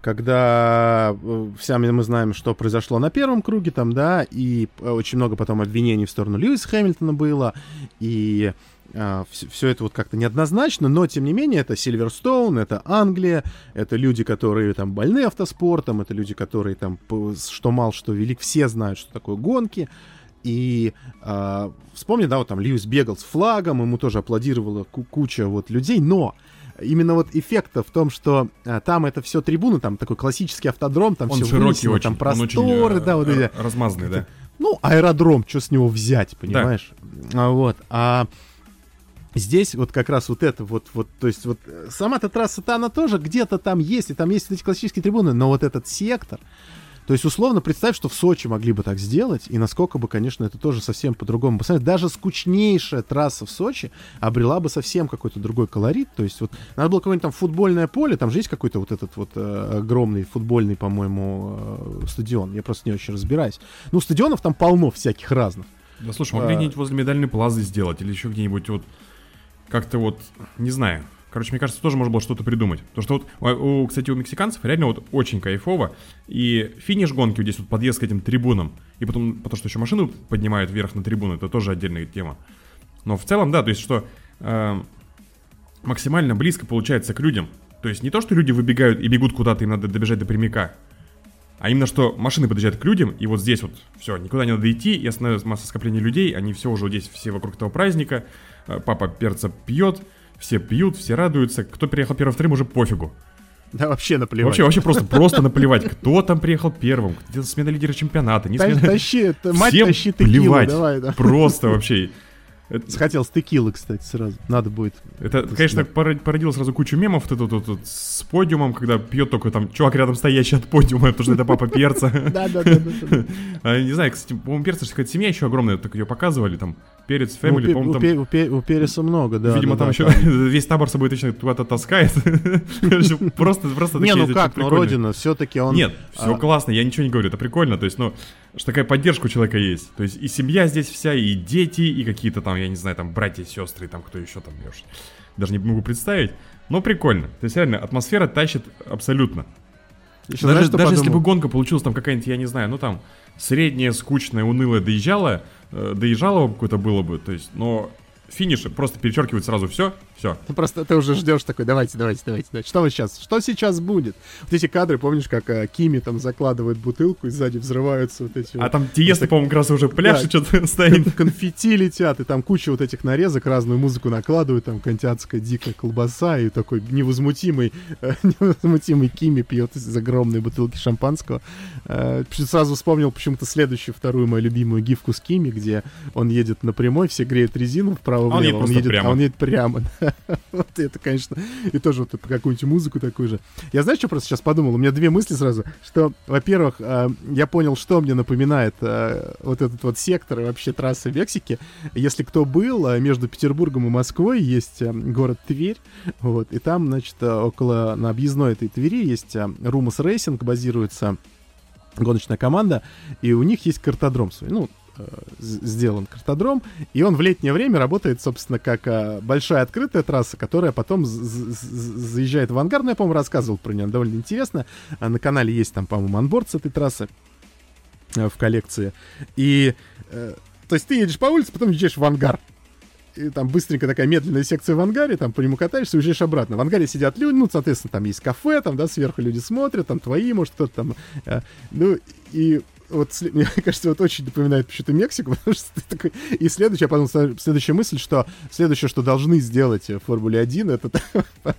когда все мы знаем, что произошло на первом круге там, да, и очень много потом обвинений в сторону Льюиса Хэмилтона было, и все это вот как-то неоднозначно, но тем не менее это Сильверстоун, это Англия, это люди, которые там больны автоспортом, это люди, которые там что мал, что велик, все знают, что такое гонки. И вспомни, да, вот там Льюис бегал с флагом, ему тоже аплодировала куча вот людей, но именно вот эффекта в том, что там это все трибуны, там такой классический автодром, там все высоко, там просторы, очень, да, вот эти размазанные, да. Ну, аэродром, что с него взять, понимаешь? Да. Здесь вот как раз вот это вот, то есть вот сама-то трасса-то она тоже где-то там есть, и там есть вот эти классические трибуны, но вот этот сектор. То есть, условно, представь, что в Сочи могли бы так сделать, и насколько бы, конечно, это тоже совсем по-другому. Даже скучнейшая трасса в Сочи обрела бы совсем какой-то другой колорит. То есть, вот, надо было какое-нибудь там футбольное поле, там же есть какой-то вот этот вот огромный футбольный, по-моему, стадион. Я просто не очень разбираюсь. Ну, стадионов там полно всяких разных. Да, слушай, могли где-нибудь возле медальной плазы сделать, или еще где-нибудь вот как-то вот, не знаю. Короче, мне кажется, тоже можно было что-то придумать. Потому что вот, кстати, у мексиканцев реально вот очень кайфово. И финиш гонки, вот здесь вот подъезд к этим трибунам. И потом, потому что еще машину поднимают вверх на трибуны, это тоже отдельная тема. Но в целом, да, то есть что максимально близко получается к людям. То есть не то, что люди выбегают и бегут куда-то, им надо добежать до прямика. А именно, что машины подъезжают к людям, и вот здесь вот все, никуда не надо идти, и остановилась масса скопления людей, они все уже вот здесь, все вокруг этого праздника, Папа Перца пьет, все пьют, все радуются. Кто приехал первым-вторым, уже пофигу. Да, вообще наплевать. Вообще просто наплевать. Кто там приехал первым? Где-то смена лидера чемпионата. Тащи, мать, тащи текилу, давай. Просто вообще. Хотел с текилы, кстати, сразу. Надо будет. Это, конечно, породило сразу кучу мемов с подиумом, когда пьет только там чувак рядом стоящий от подиума, потому что это Папа Перца. Да. Не знаю, кстати, по-моему, Перца какая-то семья еще огромная, так ее показывали там. Перец, Фэмили, по-моему, там... У Переса много, да. Видимо, там еще весь табор с собой точно куда-то таскает. Просто такие... Не, ну как, но родина, все-таки он... Нет, все классно, я ничего не говорю, это прикольно. То есть, ну, что такая поддержка у человека есть. То есть и семья здесь вся, и дети, и какие-то там, я не знаю, там братья, сестры, там кто еще там, я даже не могу представить. Но прикольно. То есть реально атмосфера тащит абсолютно. Даже если бы гонка получилась там какая-нибудь, я не знаю, ну там... Средняя, скучная, унылая доезжала какое-то было бы, то есть, но финиш просто перечеркивает сразу все. Ну просто ты уже ждешь такой, давайте, что сейчас будет? Вот эти кадры, помнишь, как Кими там закладывает бутылку и сзади взрываются вот эти... А вот, там Тиеста, вот, по-моему, как раз уже пляж, да, что-то стоит. Конфетти летят, и там куча вот этих нарезок, разную музыку накладывают, там кантианская дикая колбаса, и такой невозмутимый Кими пьет из огромной бутылки шампанского. Сразу вспомнил почему-то следующую, вторую мою любимую гифку с Кими, где он едет на прямой, все греют резину вправо-влево, он едет прямо. Вот это, конечно, и тоже вот какую-нибудь музыку такую же. Я, знаешь, что просто сейчас подумал? У меня две мысли сразу, что, во-первых, я понял, что мне напоминает вот этот вот сектор и вообще трассы Мексики. Если кто был, между Петербургом и Москвой есть город Тверь, вот, и там, значит, около, на объездной этой Твери есть Румус Рейсинг, базируется гоночная команда, и у них есть картодром свой, ну, сделан картодром, и он в летнее время работает, собственно, как большая открытая трасса, которая потом заезжает в ангар, но я, по-моему, рассказывал про нее, довольно интересно, на канале есть там, по-моему, анборд с этой трассы в коллекции, и, то есть ты едешь по улице, потом едешь в ангар, и там быстренько такая медленная секция в ангаре, там по нему катаешься, уезжаешь обратно. В ангаре сидят люди, ну, соответственно, там есть кафе, там, да, сверху люди смотрят, там твои, может, кто-то там, ну, и... Вот, мне кажется, вот очень напоминает почему-то Мексику, потому что ты такой... И следующая, потом следующая мысль, что следующее, что должны сделать в Формуле-1, это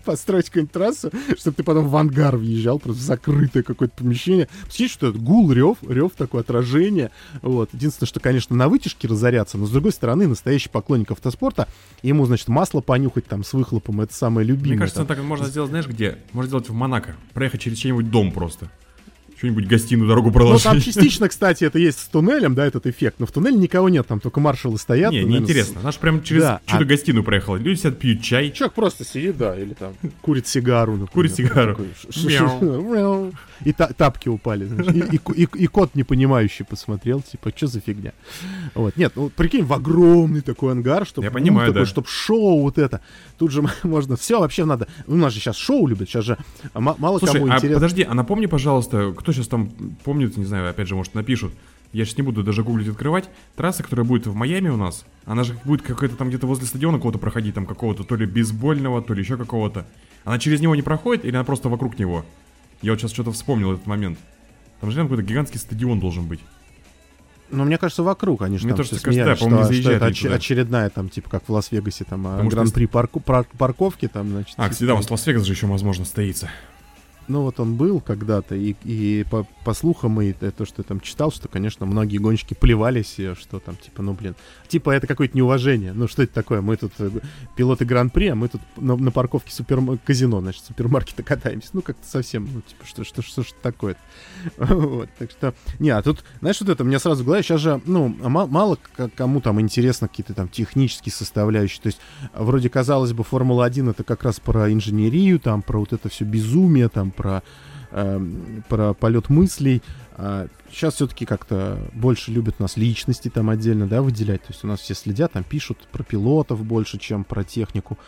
построить какую-нибудь трассу, чтобы ты потом в ангар въезжал, просто в закрытое какое-то помещение. Посмотрите, что это гул, рев, такое отражение. Вот. Единственное, что, конечно, на вытяжке разорятся, но, с другой стороны, настоящий поклонник автоспорта, ему, значит, масло понюхать там с выхлопом, это самое любимое. Мне кажется, так можно сделать, знаешь, где? Можно сделать в Монако, проехать через чей-нибудь дом просто. что-нибудь гостиную дорогу проложить. Ну, там частично, кстати, это есть с туннелем, да, этот эффект. Но в туннеле никого нет, там только маршалы стоят. Не, неинтересно. Она же прям через чудо гостиную проехала. Люди сидят, пьют чай. Человек просто сидит, да, или там курит сигару, например. Курит сигару. Мяу. И тапки упали. И кот непонимающий посмотрел, типа, что за фигня. Вот, нет, ну, прикинь, в огромный такой ангар, чтобы... Я понимаю, да. Чтобы шоу вот это. Тут же можно... Все вообще надо... У нас же сейчас шоу любят, сейчас же мало кому интересно. Слушай, подожди, а напомни, пожалуйста, кто сейчас там помнит, не знаю, опять же, может, напишут. Я сейчас не буду даже гуглить, открывать. Трасса, которая будет в Майами у нас, она же будет какая-то там где-то возле стадиона кого-то проходить, там какого-то то ли бейсбольного, то ли еще какого-то. Она через него не проходит или она просто вокруг него? Я вот сейчас что-то вспомнил этот момент. Там же какой-то гигантский стадион должен быть. Ну, мне кажется, вокруг они же мне там тоже все смеялись, что это очередная там, типа, как в Лас-Вегасе, там, Гран-при парковки там, значит... А, кстати, да, у нас Лас-Вегас же еще, возможно, стоится. Ну, вот он был когда-то, и по слухам, и то, что я там читал, что, конечно, многие гонщики плевались, что там, типа, ну, блин, типа, это какое-то неуважение. Ну, что это такое? Мы тут пилоты Гран-при, а мы тут на парковке казино, значит, супермаркета катаемся. Ну, как-то совсем, ну, типа, что ж такое-то? Вот, так что... Не, а тут, знаешь, вот это, у меня сразу в голове, сейчас же, ну, мало кому там интересно какие-то там технические составляющие. То есть, вроде, казалось бы, Формула-1 — это как раз про инженерию, там, про вот это все безумие, там, про полет мыслей. Сейчас все-таки как-то больше любят нас личности там отдельно, да, выделять. То есть у нас все следят, там пишут про пилотов больше, чем про технику.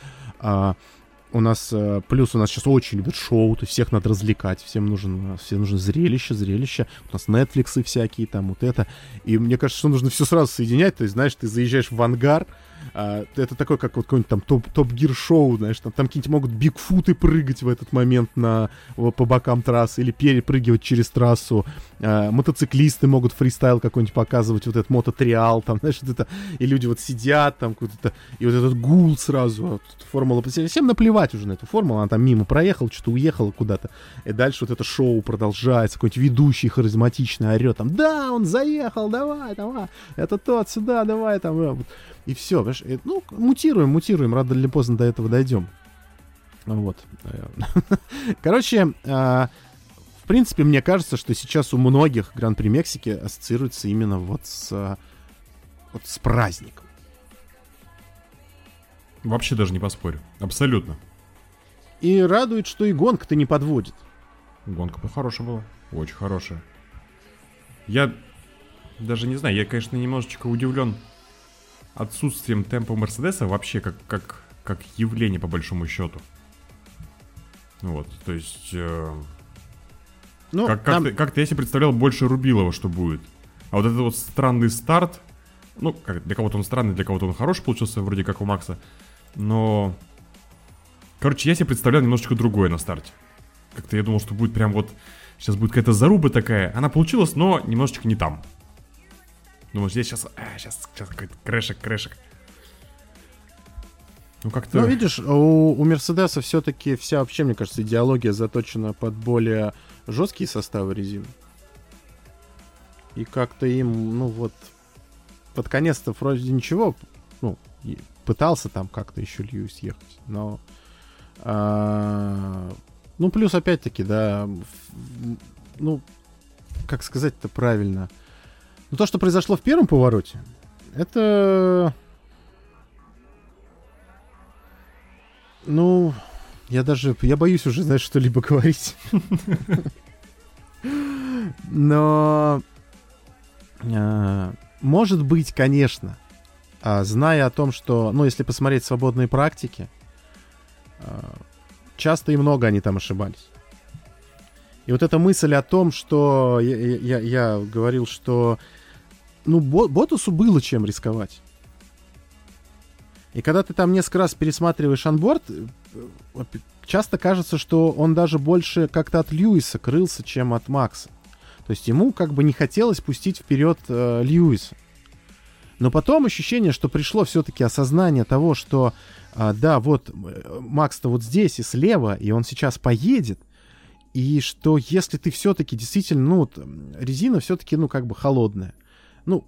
У нас плюс у нас сейчас очень любят шоу, то есть всех надо развлекать, всем нужно зрелище. У нас Netflix всякие там вот это. И мне кажется, что нужно все сразу соединять. То есть, знаешь, ты заезжаешь в ангар. Это такое, как вот какое-нибудь там топ-гир-шоу, знаешь, там какие-нибудь могут бигфуты прыгать в этот момент по бокам трассы или перепрыгивать через трассу, мотоциклисты могут фристайл какой-нибудь показывать, вот этот мототриал, там, знаешь, вот это, и люди вот сидят там, и вот этот гул сразу, вот, формула, всем наплевать уже на эту формулу, она там мимо проехала, что-то уехала куда-то, и дальше вот это шоу продолжается, какой-нибудь ведущий харизматичный орет там, да, он заехал, давай, это тот, сюда, давай, там, и все, понимаешь? Ну, мутируем, рано или поздно до этого дойдем. Вот. Короче, в принципе, мне кажется, что сейчас у многих Гран-при Мексики ассоциируется именно вот с праздником. Вообще даже не поспорю. Абсолютно. И радует, что и гонка-то не подводит. Гонка хорошая была. Очень хорошая. Я даже не знаю, я, конечно, немножечко удивлен отсутствием темпа Мерседеса вообще как явление, по большому счету. Вот, то есть... Ну, как-то я себе представлял больше Рубилова, что будет. А вот этот вот странный старт... Ну, как, для кого-то он странный, для кого-то он хороший получился, вроде как у Макса. Но... Короче, я себе представлял немножечко другое на старте. Как-то я думал, что будет прям вот... Сейчас будет какая-то заруба такая. Она получилась, но немножечко не там. Думаю, здесь сейчас какой-то крэшек. Ну, как-то... Ну, видишь, у Мерседеса все-таки вся вообще, мне кажется, идеология заточена под более жесткие составы резины. И как-то им, ну, вот, под конец-то вроде ничего. Ну, пытался там как-то еще Льюис ехать, но... Ну, плюс, опять-таки, да, ну, как сказать-то правильно... Но то, что произошло в первом повороте, это... Ну, я боюсь уже, знаешь, что-либо говорить. Но, может быть, конечно, зная о том, что, ну, если посмотреть свободные практики, часто и много они там ошибались. И вот эта мысль о том, что я говорил, что... Ну, Боттасу было чем рисковать. И когда ты там несколько раз пересматриваешь анборд, часто кажется, что он даже больше как-то от Льюиса крылся, чем от Макса. То есть ему как бы не хотелось пустить вперед Льюиса. Но потом ощущение, что пришло все-таки осознание того, что да, вот Макс-то вот здесь и слева, и он сейчас поедет. И что если ты все-таки действительно... Ну, вот, резина все-таки, ну, как бы холодная. Ну,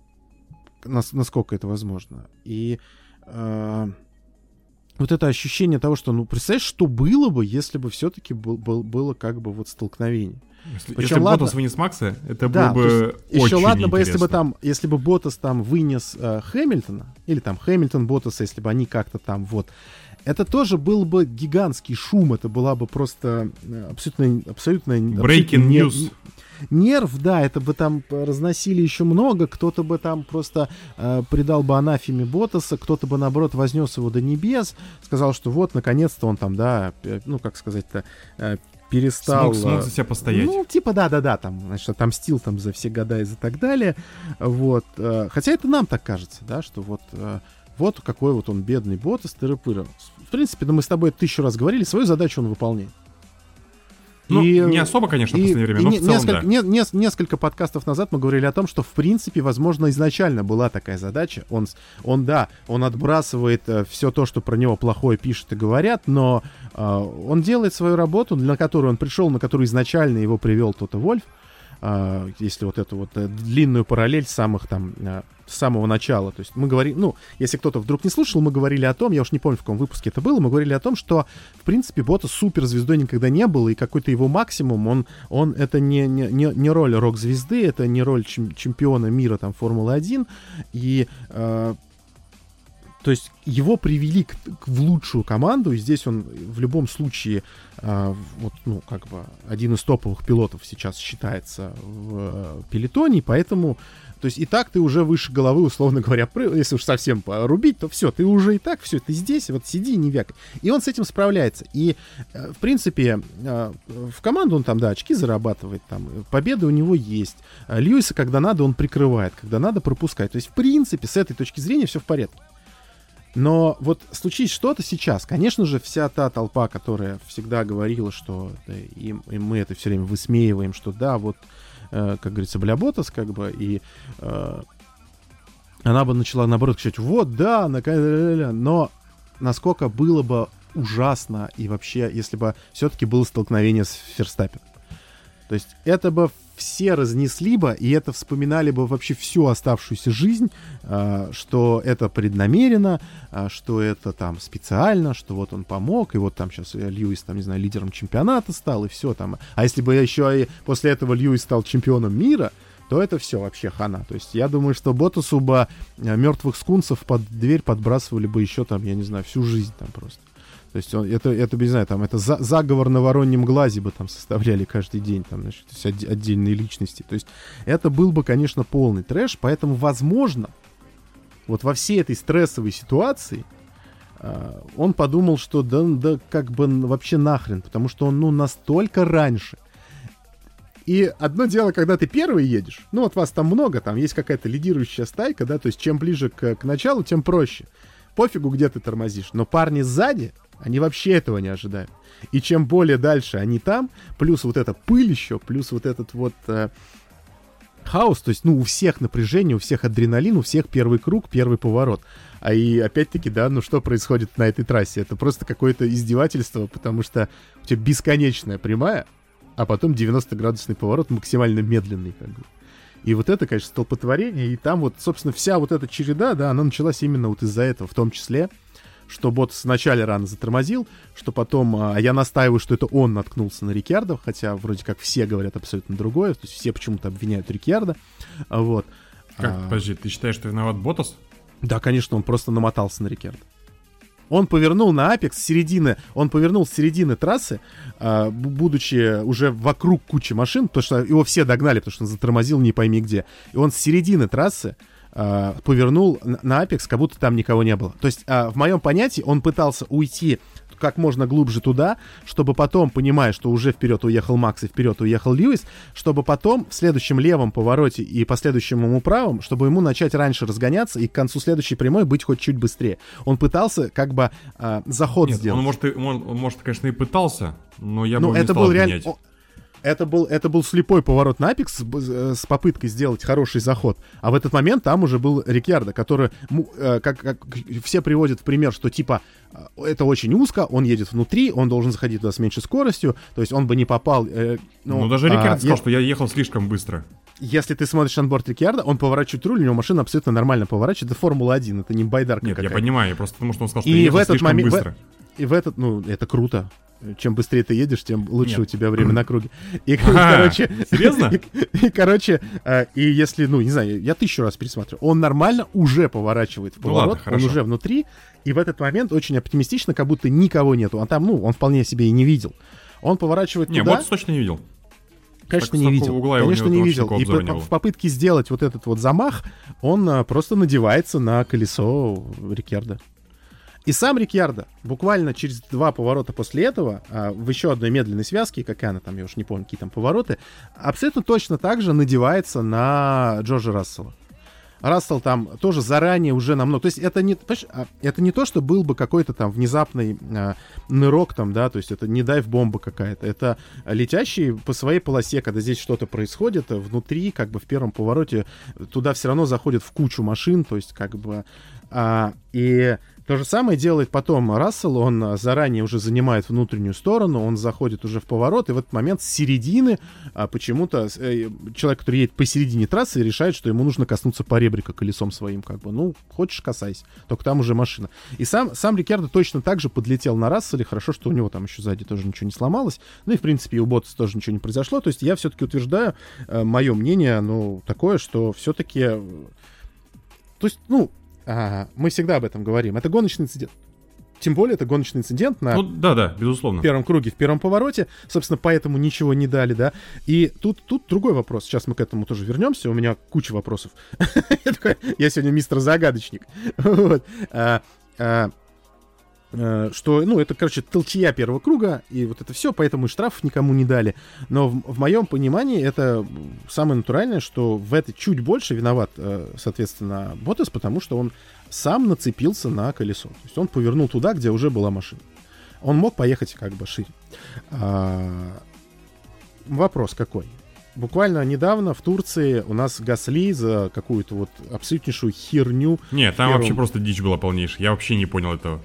насколько это возможно. И вот это ощущение того, что, ну, представляешь, что было бы, если бы все-таки было как бы вот столкновение. Если бы Боттас вынес Макса, это да, было бы очень еще ладно интересно. Бы, если бы Боттас там вынес Хэмилтона, или там Хэмилтон Боттаса, если бы они как-то там вот... Это тоже был бы гигантский шум, это была бы просто абсолютно... Breaking news. Нерв, да, это бы там разносили еще много, кто-то бы там просто предал бы анафеме Боттаса, кто-то бы, наоборот, вознес его до небес, сказал, что вот, наконец-то он там, да, ну, как сказать-то, перестал... Смог за себя постоять. Ну, типа, да-да-да, там, значит, отомстил там за все года и за так далее, вот. Хотя это нам так кажется, да, что вот... Вот какой вот он бедный Боттас, тыры-пыры. В принципе, да, мы с тобой 1000 раз говорили, свою задачу он выполняет. Ну, и, не особо, конечно, в последнее время, но в целом, да. Несколько подкастов назад мы говорили о том, что, в принципе, возможно, изначально была такая задача. Он отбрасывает все то, что про него плохое пишут и говорят, но он делает свою работу, на которую он пришел, на которую изначально его привел Тото Вольф. Если вот эту вот длинную параллель с самого начала. То есть мы говорили, ну, если кто-то вдруг не слушал, мы говорили о том, я уж не помню, в каком выпуске это было, мы говорили о том, что, в принципе, Боттас суперзвездой никогда не был, и какой-то его максимум, он это не роль рок-звезды, это не роль чемпиона мира, там, Формулы-1, и... То есть его привели в лучшую команду, и здесь он в любом случае вот, ну, как бы один из топовых пилотов сейчас считается в пелотоне, поэтому, то есть и так ты уже выше головы, условно говоря, если уж совсем порубить, то все, ты уже и так, все, ты здесь, вот сиди и не вякай. И он с этим справляется. И, в принципе, в команду он там, да, очки зарабатывает, там, победы у него есть. Льюиса, когда надо, он прикрывает, когда надо, пропускает. То есть, в принципе, с этой точки зрения все в порядке. Но вот случись что-то сейчас, конечно же, вся та толпа, которая всегда говорила, что да, и мы это все время высмеиваем, что да, вот, как говорится, бля Боттас, как бы, и она бы начала, наоборот, кричать, вот, да, но насколько было бы ужасно, и вообще, если бы все-таки было столкновение с Ферстаппеном. То есть это бы все разнесли бы, и это вспоминали бы вообще всю оставшуюся жизнь, что это преднамеренно, что это там специально, что вот он помог, и вот там сейчас Льюис, там, не знаю, лидером чемпионата стал, и все там. А если бы еще и после этого Льюис стал чемпионом мира, то это все вообще хана. То есть я думаю, что Боттасу бы мертвых скунсов под дверь подбрасывали бы еще там, я не знаю, всю жизнь там просто. То есть это не знаю, там, это заговор на вороньем глазе бы там составляли каждый день, там, значит, отдельные личности. То есть это был бы, конечно, полный трэш, поэтому, возможно, вот во всей этой стрессовой ситуации он подумал, что да как бы вообще нахрен, потому что он, ну, настолько раньше. И одно дело, когда ты первый едешь, ну, вот вас там много, там есть какая-то лидирующая стайка, да, то есть чем ближе к началу, тем проще. Пофигу, где ты тормозишь, но парни сзади... Они вообще этого не ожидают. И чем более дальше они там, плюс вот эта пыль еще, плюс вот этот вот хаос, то есть, ну, у всех напряжение, у всех адреналин, у всех первый круг, первый поворот. А и опять-таки, да, ну что происходит на этой трассе? Это просто какое-то издевательство, потому что у тебя бесконечная прямая, а потом 90-градусный поворот, максимально медленный, как бы. И вот это, конечно, столпотворение, и там вот, собственно, вся вот эта череда, да, она началась именно вот из-за этого, в том числе, что Боттас вначале рано затормозил, что потом... я настаиваю, что это он наткнулся на Риккьярдо, хотя вроде как все говорят абсолютно другое, то есть все почему-то обвиняют Риккьярдо, вот. Подожди, ты считаешь, что виноват Боттас? Да, конечно, он просто намотался на Риккьярдо. Он повернул на апекс с середины трассы, будучи уже вокруг кучи машин, потому что его все догнали, потому что он затормозил не пойми где. И он с середины трассы повернул на апекс, как будто там никого не было. То есть, в моем понятии, он пытался уйти как можно глубже туда, чтобы потом, понимая, что уже вперед уехал Макс и вперед уехал Льюис, чтобы потом в следующем левом повороте и последующем ему правом, чтобы ему начать раньше разгоняться и к концу следующей прямой быть хоть чуть быстрее. Он пытался как бы заход сделать. Он, может, конечно, и пытался, но я бы не стал обвинять. Это был слепой поворот на апекс с попыткой сделать хороший заход. А в этот момент там уже был Риккьярдо, который, как все приводят в пример, что типа это очень узко, он едет внутри, он должен заходить туда с меньшей скоростью, то есть он бы не попал... Ну даже Риккьярдо сказал, что я ехал слишком быстро. Если ты смотришь анборд Риккьярдо, он поворачивает руль, у него машина абсолютно нормально поворачивает, это Формула-1, это не байдарка какая-то. Нет, я понимаю, я просто потому что он сказал, что я ехал слишком быстро. И в этот, это круто. Чем быстрее ты едешь, тем лучше у тебя время на круге. И, короче... Серьезно? И если, не знаю, я 1000 раз пересмотрю. Он нормально уже поворачивает в поворот, он уже внутри, и в этот момент очень оптимистично, как будто никого нету. А там, он вполне себе и не видел. Он поворачивает туда... Нет, Боттас точно не видел. Конечно, не видел. Конечно, не видел. И в попытке сделать вот этот вот замах, он просто надевается на колесо Риккьярдо. И сам Риккьярдо буквально через 2 поворота после этого, в еще одной медленной связке, какая она там, я уж не помню, какие там повороты, абсолютно точно так же надевается на Джорджа Рассела. Рассел там тоже заранее уже намного... То есть это не то, что был бы какой-то там внезапный нырок там, да, то есть это не дайв-бомба какая-то, это летящий по своей полосе, когда здесь что-то происходит, внутри, как бы в первом повороте, туда все равно заходят в кучу машин, то есть как бы... И... То же самое делает потом Рассел, он заранее уже занимает внутреннюю сторону, он заходит уже в поворот, и в этот момент с середины почему-то человек, который едет посередине трассы, решает, что ему нужно коснуться поребрика колесом своим, как бы, хочешь, касайся, только там уже машина. И сам Риккьярдо точно так же подлетел на Расселе, хорошо, что у него там еще сзади тоже ничего не сломалось, и, в принципе, и у Боттаса тоже ничего не произошло, то есть я все-таки утверждаю, мое мнение, такое, что все-таки, то есть, мы всегда об этом говорим. Это гоночный инцидент. Тем более, это гоночный инцидент на безусловно. Первом круге, в первом повороте. Собственно, поэтому ничего не дали, да. И тут другой вопрос. Сейчас мы к этому тоже вернемся. У меня куча вопросов. Я сегодня мистер Загадочник. Что, это, короче, толчья первого круга, и вот это все, поэтому и штрафов никому не дали. Но в моем понимании это самое натуральное, что в это чуть больше виноват, соответственно, Боттас, потому что он сам нацепился на колесо. То есть он повернул туда, где уже была машина. Он мог поехать как бы шире. Вопрос какой? Буквально недавно в Турции у нас Гасли за какую-то вот абсолютнейшую херню. Нет, там вообще просто дичь была полнейшая. Я вообще не понял этого.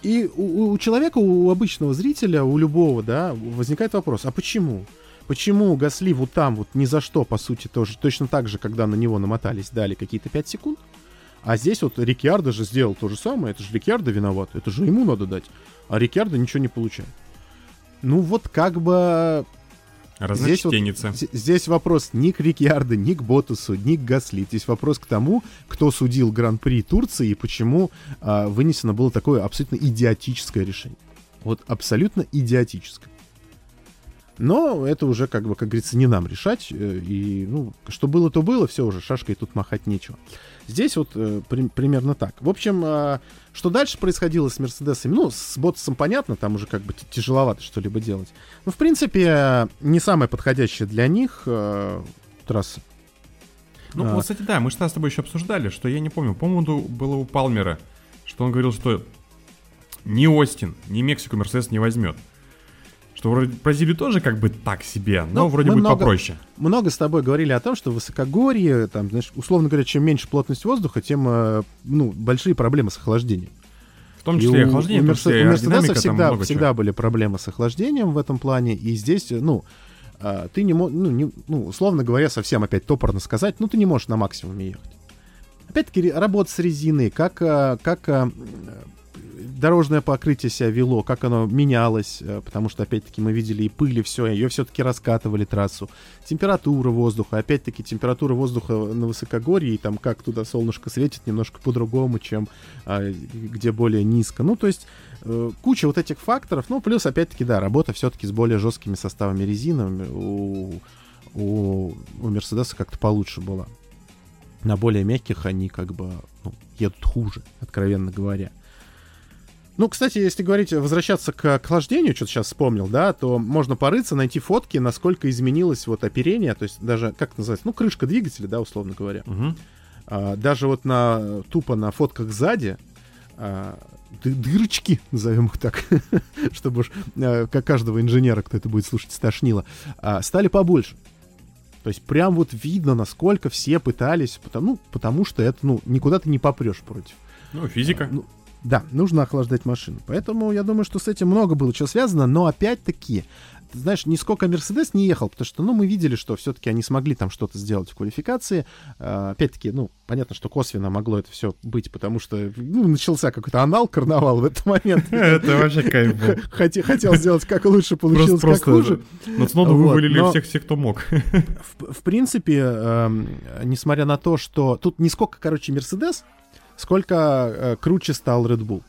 И у человека, у обычного зрителя, у любого, да, возникает вопрос, а почему? Почему Гасли вот там вот ни за что, по сути, тоже точно так же, когда на него намотались, дали какие-то 5 секунд, а здесь вот Риккьярдо же сделал то же самое, это же Риккьярдо виноват, это же ему надо дать, а Риккьярдо ничего не получает. Вот как бы... Разночтенница. Здесь вопрос ни к Риккьярдо, ни к Боттасу, ни к Гасли. Здесь вопрос к тому, кто судил Гран-при Турции и почему вынесено было такое абсолютно идиотическое решение. Вот абсолютно идиотическое. Но это уже, как говорится, не нам решать. И, что было, то было. Все уже, шашкой тут махать нечего. Здесь вот примерно так. В общем, что дальше происходило с Мерседесами? С Боттасом понятно, там уже как бы тяжеловато что-либо делать. Но, в принципе, не самая подходящая для них трасса. Вот, кстати, да, мы же с тобой еще обсуждали, что я не помню, по-моему, было у Палмера, что он говорил, что ни Остин, ни Мексику Мерседес не возьмет. Что вроде Бразилию тоже как бы так себе, но вроде бы попроще. Много с тобой говорили о том, что в высокогорье, там, знаешь, условно говоря, чем меньше плотность воздуха, тем большие проблемы с охлаждением. В том числе и охлаждение, в том числе и аэродинамика, там много всегда были проблемы с охлаждением в этом плане, и здесь, ты не можешь, условно говоря, совсем опять топорно сказать, ты не можешь на максимуме ехать. Опять-таки, работа с резиной, как дорожное покрытие себя вело, как оно менялось, потому что, опять-таки, мы видели и пыль, и все, ее все-таки раскатывали трассу. Температура воздуха, опять-таки, температура воздуха на высокогорье, и там как туда солнышко светит, немножко по-другому, чем где более низко. То есть куча вот этих факторов, плюс, опять-таки, да, работа все-таки с более жесткими составами резинами у Мерседеса как-то получше была. На более мягких они как бы едут хуже, откровенно говоря. Кстати, если говорить, возвращаться к охлаждению, что-то сейчас вспомнил, да, то можно порыться, найти фотки, насколько изменилось вот оперение, то есть даже, как это называется, крышка двигателя, да, условно говоря. Даже вот тупо на фотках сзади дырочки, назовем их так, чтобы уж как каждого инженера, кто это будет слушать, стошнило, стали побольше. То есть прям вот видно, насколько все пытались, потому что это, никуда ты не попрешь против. Физика. Да, нужно охлаждать машину. Поэтому я думаю, что с этим много было чего связано, но опять-таки, ты знаешь, нисколько Mercedes не ехал, потому что, мы видели, что все-таки они смогли там что-то сделать в квалификации. Опять-таки, понятно, что косвенно могло это все быть, потому что, начался какой-то анал-карнавал в этот момент. Это вообще кайф был. Хотел сделать как лучше, получилось как хуже. На Цуноду вывалили всех, кто мог. В принципе, несмотря на то, что тут нисколько, Mercedes, сколько круче стал Red Bull.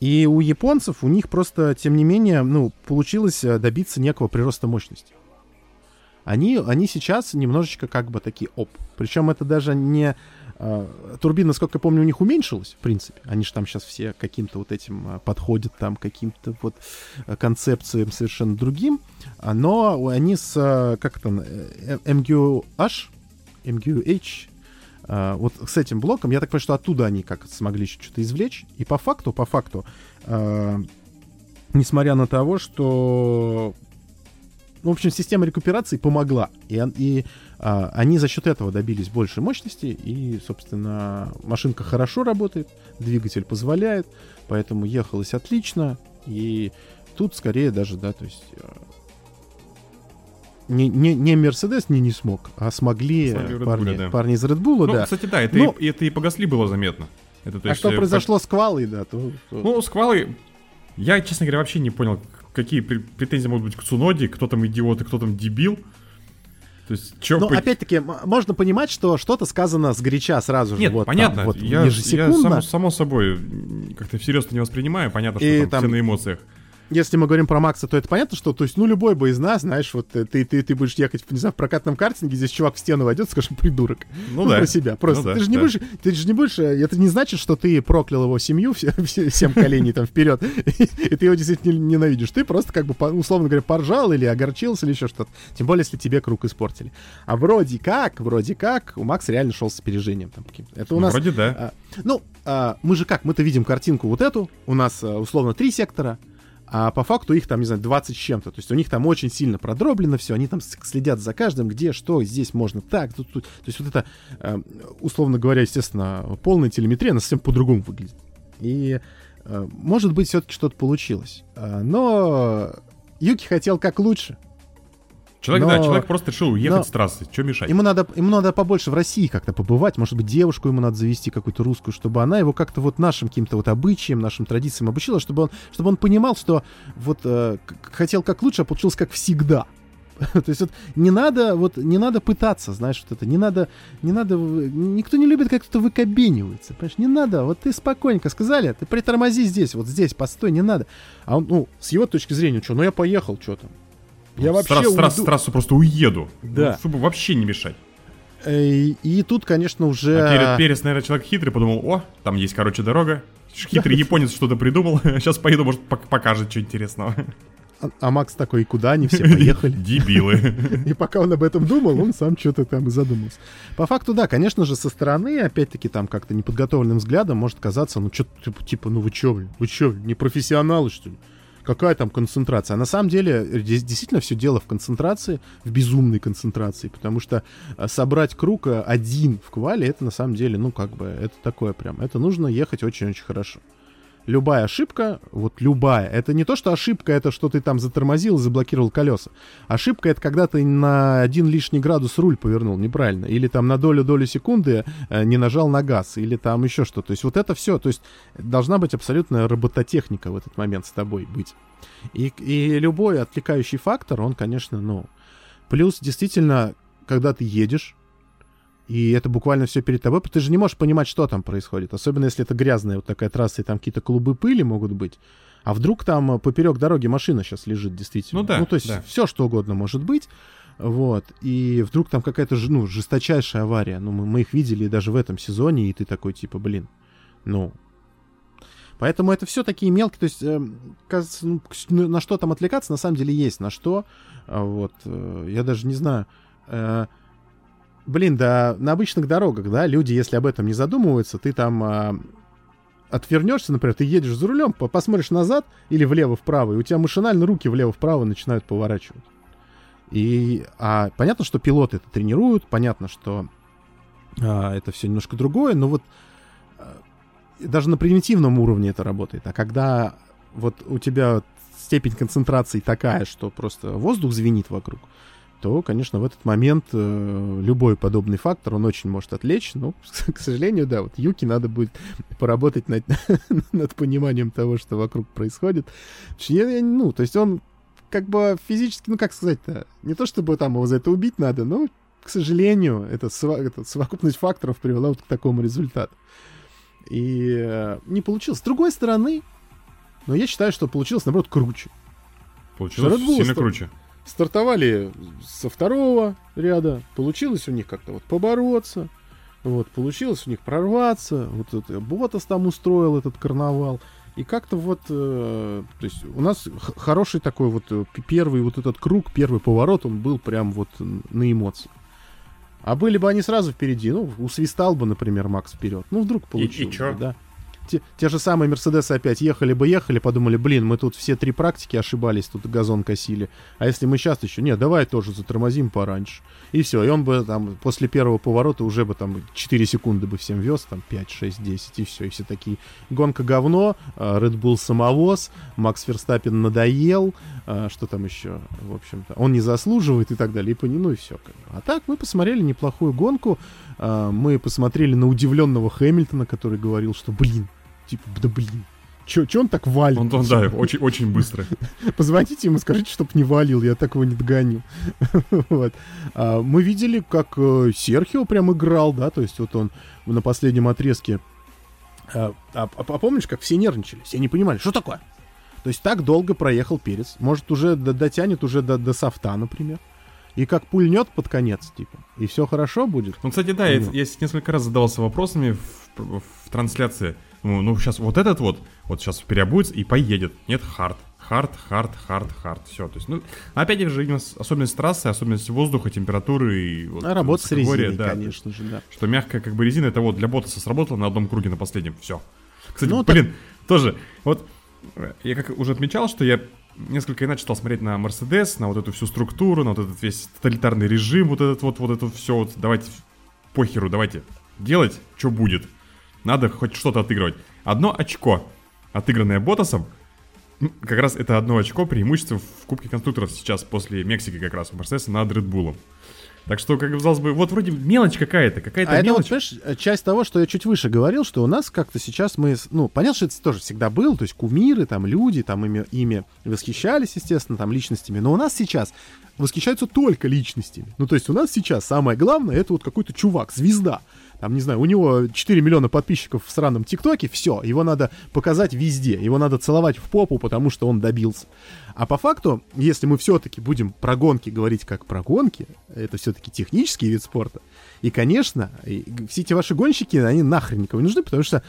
И у японцев, у них просто, тем не менее, получилось добиться некого прироста мощности. Они сейчас немножечко такие оп. Причем это даже не... турбина, насколько я помню, у них уменьшилась, в принципе. Они же там сейчас все каким-то вот этим подходят, там каким-то вот концепциям совершенно другим. Но они с... MQH... вот с этим блоком, я так понимаю, что оттуда они смогли еще что-то извлечь. И по факту, несмотря на того, что... система рекуперации помогла. И они за счет этого добились большей мощности. И, собственно, машинка хорошо работает, двигатель позволяет, поэтому ехалось отлично. И тут скорее даже, то есть... Не Мерседес не смог, а смогли парни из Red Bull, да. Кстати, да, это и по Гасли было заметно. Это, то есть, что произошло с Квалой, да? С Квалой я, честно говоря, вообще не понял, какие претензии могут быть к Цуноде, кто там идиот и кто там дебил. То есть, опять-таки, можно понимать, что что-то сказано сгоряча сразу же. Нет, понятно. Там, я само собой как-то всерьез не воспринимаю, понятно, что и там все на эмоциях. Если мы говорим про Макса, то это понятно, что, то есть, любой бы из нас, знаешь, вот ты будешь ехать, не знаю, в прокатном картинге, здесь чувак в стену войдет, скажем, придурок. Да. Про себя. Просто ты же не будешь, это не значит, что ты проклял его семью, 7 коленей там вперед, и ты его действительно ненавидишь. Ты просто, условно говоря, поржал или огорчился, или еще что-то. Тем более, если тебе круг испортили. А вроде как, у Макса реально шел с опережением там каким-то. Это у нас. Вроде да. Мы же мы-то видим картинку вот эту, у нас условно 3 сектора. А по факту их там, 20 с чем-то. То есть у них там очень сильно продроблено все. Они там следят за каждым, где, что, здесь можно так, тут. То есть вот это, условно говоря, естественно, полная телеметрия, она совсем по-другому выглядит. И, может быть, все-таки что-то получилось. Но Юки хотел как лучше. Человек просто решил уехать с трассы. Что мешать? Ему надо побольше в России как-то побывать. Может быть, девушку ему надо завести, какую-то русскую, чтобы она его как-то вот нашим каким-то вот обычаям, нашим традициям обучила, чтобы он понимал, что вот хотел как лучше, а получилось как всегда. То есть не надо пытаться, знаешь, вот это, не надо, никто не любит, как кто-то выкобенивается, понимаешь, не надо, вот ты спокойненько сказали, ты притормози здесь, вот здесь, постой, не надо. А он, с его точки зрения, я поехал, что там. Я вообще с трассу просто уеду, да. Чтобы вообще не мешать. И тут, конечно, уже... Перес, наверное, человек хитрый, подумал, там есть, дорога. Хитрый японец что-то придумал, сейчас поеду, может, покажет, что интересного. А Макс такой, и куда они все поехали? Дебилы. И пока он об этом думал, он сам что-то там и задумался. По факту, да, конечно же, со стороны, опять-таки, там как-то неподготовленным взглядом может казаться, что-то типа, вы чё, блин, не профессионалы, что ли? Какая там концентрация? А на самом деле действительно все дело в концентрации, в безумной концентрации, потому что собрать круг один в квале, это на самом деле, это такое прям. Это нужно ехать очень-очень хорошо. Любая ошибка, это не то, что ошибка, это что ты там затормозил и заблокировал колеса. Ошибка — это когда ты на 1 лишний градус руль повернул неправильно, или там на долю секунды не нажал на газ, или там еще что. То есть вот это все, то есть должна быть абсолютная робототехника в этот момент с тобой быть. И любой отвлекающий фактор, он, конечно, Плюс, действительно, когда ты едешь, и это буквально все перед тобой. Ты же не можешь понимать, что там происходит. Особенно, если это грязная вот такая трасса, и там какие-то клубы пыли могут быть. А вдруг там поперек дороги машина сейчас лежит, действительно. То есть все, что угодно может быть. Вот. И вдруг там какая-то, жесточайшая авария. Мы их видели даже в этом сезоне, и ты такой, типа, блин, Поэтому это все такие мелкие, то есть, кажется, на что там отвлекаться, на самом деле есть на что. Вот. Я даже не знаю... на обычных дорогах, люди, если об этом не задумываются, ты там отвернешься, например, ты едешь за рулем, посмотришь назад или влево-вправо, и у тебя машинально руки влево-вправо начинают поворачивать. И понятно, что пилоты это тренируют, понятно, что это все немножко другое, но вот даже на примитивном уровне это работает. А когда вот у тебя степень концентрации такая, что просто воздух звенит вокруг, то, конечно, в этот момент любой подобный фактор, он очень может отвлечь. Ну, к сожалению, да, вот Юки надо будет поработать над пониманием того, что вокруг происходит. Ну, то есть он как бы физически, ну, как сказать-то, не то чтобы там его за это убить надо, но, к сожалению, эта совокупность факторов привела вот к такому результату. И не получилось. С другой стороны, но я считаю, что получилось, наоборот, круче. Получилось сильно круче. Стартовали со второго ряда, получилось у них как-то вот побороться, вот, получилось у них прорваться, вот Боттас там устроил этот карнавал, и как-то вот, то есть у нас хороший такой вот первый вот этот круг, первый поворот, он был прям вот на эмоциях. А были бы они сразу впереди, ну, усвистал бы, например, Макс вперед, ну, вдруг получилось бы, да. Те же самые Мерседесы опять ехали, подумали, блин, мы тут все три практики ошибались, тут газон косили. А если мы сейчас еще... Нет, давай тоже затормозим пораньше. И все, и он бы там после первого поворота уже бы там 4 секунды бы всем вез, там 5, 6, 10, и все. И все такие, гонка говно, Red Bull самовоз, Макс Ферстаппен надоел, что там еще, в общем-то, он не заслуживает и так далее. И все. А так мы посмотрели неплохую гонку, мы посмотрели на удивленного Хэмилтона, который говорил, что, Че он так валит? Он да, очень, очень быстро. Позвоните ему, скажите, чтоб не валил, я так его не догоню. Вот. Мы видели, как Серхио прям играл, да, то есть вот он на последнем отрезке... А помнишь, как все нервничали, все не понимали, что такое? То есть так долго проехал Перес, может, уже дотянет уже до софта, например. И как пульнет под конец, типа, и все хорошо будет. Ну, кстати, да, я несколько раз задавался вопросами в трансляции. Ну, сейчас вот этот вот сейчас переобуется и поедет. Нет, хард. Все, то есть, ну, опять же, особенность трассы, особенность воздуха, температуры и... Вот, работа с резиной, да, конечно же, да. Что мягкая, как бы, резина, это вот для Боттаса сработала на одном круге, на последнем, все. Кстати, ну, тоже, вот, я как уже отмечал, что я несколько иначе стал смотреть на Мерседес, на вот эту всю структуру, на вот этот весь тоталитарный режим, вот этот вот это все, вот, давайте, похеру, давайте делать, что будет. Надо хоть что-то отыгрывать. Одно очко, отыгранное Боттасом, как раз это одно очко преимущество в Кубке конструкторов сейчас после Мексики как раз у Мерседеса над Ред Буллом. Так что, как казалось бы, вот вроде мелочь какая-то мелочь. Это, вот, понимаешь, часть того, что я чуть выше говорил, что у нас как-то сейчас мы... Ну, понятно, что это тоже всегда было, то есть кумиры, там, люди, там, ими восхищались, естественно, там, личностями, но у нас сейчас восхищаются только личностями. Ну, то есть у нас сейчас самое главное — это вот какой-то чувак, звезда. Там, не знаю, у него 4 миллиона подписчиков в сраном ТикТоке, все, его надо показать везде, его надо целовать в попу, потому что он добился. А по факту, если мы все-таки будем про гонки говорить как про гонки, это все-таки технический вид спорта, и, конечно, все эти ваши гонщики, они нахрен никому не нужны, потому что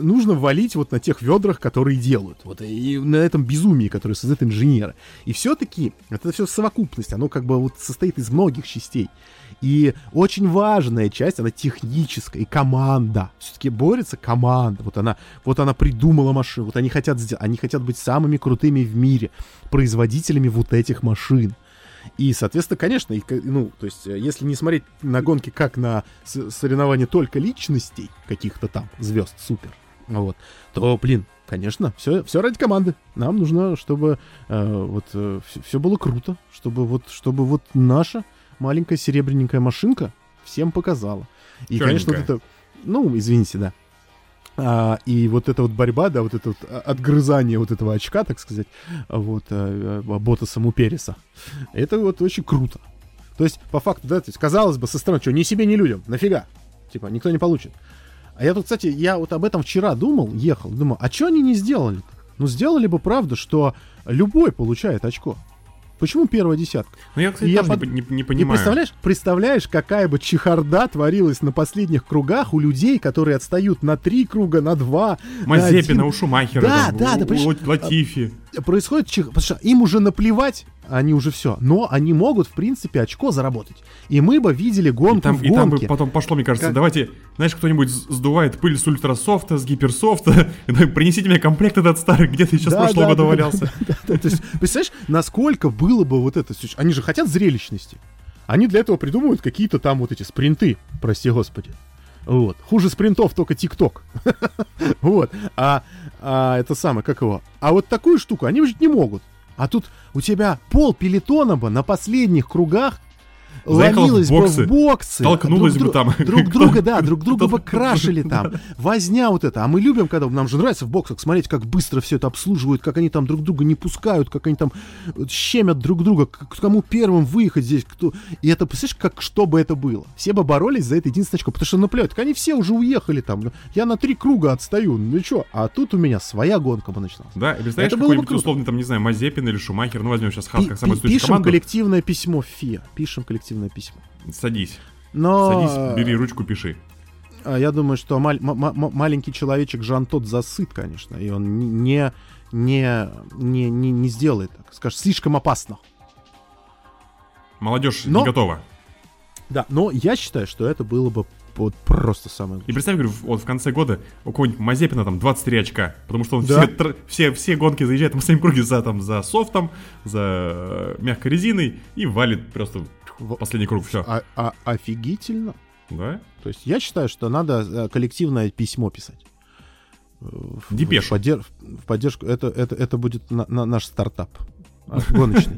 нужно валить вот на тех ведрах, которые делают, вот, и на этом безумии, которое создают инженеры. И все-таки вот это все совокупность, оно как бы вот состоит из многих частей. И очень важная часть, она техническая, и команда. Все-таки борется команда. Вот она придумала машину, вот они хотят сделать, они хотят быть самыми крутыми в мире, производителями вот этих машин. И, соответственно, конечно, ну, то есть, если не смотреть на гонки как на соревнования только личностей, каких-то там звезд, супер, вот, то, блин, конечно, все ради команды. Нам нужно, чтобы все было круто, чтобы наша маленькая серебряненькая машинка всем показала. И, конечно, вот это... Ну, извините, да. И вот эта вот борьба, да, вот это вот отгрызание вот этого очка, так сказать, вот, Боттаса у Переса. Это вот очень круто. То есть, по факту, да, то есть, казалось бы, со стороны, что ни себе, ни людям, нафига? Типа, никто не получит. А я тут, кстати, я вот об этом вчера думал, а что они не сделали? Ну, сделали бы, правда, что любой получает очко. Почему первая десятка? Ну, я, кстати, тоже не понимаю. И представляешь, какая бы чехарда творилась на последних кругах у людей, которые отстают на 3 круга, на 2, Мазепина, у Шумахера, да, у Латифи. Происходит чехарда, потому что им уже наплевать, они уже все. Но они могут, в принципе, очко заработать. И мы бы видели гонку в гонке. И там бы потом пошло, мне кажется, давайте, знаешь, кто-нибудь сдувает пыль с ультрасофта, с гиперсофта, принесите мне комплект этот старый, где ты еще с прошлого года валялся. Представляешь, насколько было бы вот это... Они же хотят зрелищности. Они для этого придумывают какие-то там вот эти спринты, прости господи. Вот. Хуже спринтов только ТикТок. Вот. А это самое, как его? А вот такую штуку они уже не могут. А тут у тебя пол пелетона бы на последних кругах ломилось бы в боксы. Толкнулось бы там. Друг друга бы крашили там. Возня вот это. А мы любим, когда нам же нравится в боксах смотреть, как быстро все это обслуживают, как они там друг друга не пускают, как они там щемят друг друга, кому первым выехать здесь, кто. И это, представляешь, как что бы это было. Все бы боролись за это единственное очко, потому что наплевать, так они все уже уехали там. Я на 3 круга отстаю, ну чё. А тут у меня своя гонка бы началась. Да, и представляешь, это какой-нибудь условный там, не знаю, Мазепин или Шумахер, ну возьмем сейчас Хас, как самую студию команду. Пишем коллективное письмо ФИА, пишем коллективное письмо. Садись. Садись, бери ручку, пиши. Я думаю, что маленький человечек Жан Тот засыт, конечно, и он не сделает так. Скажешь, слишком опасно. Молодежь не готова. Да, но я считаю, что это было бы вот просто самое лучшее. И представь, говорю, вот в конце года у кого-нибудь Мазепина там 23 очка, потому что он все гонки заезжает в своем круге за софтом, за мягкой резиной и валит просто последний круг, все. Офигительно. Да? То есть я считаю, что надо коллективное письмо писать. Депешу. В поддержку. Это будет наш стартап. Гоночный.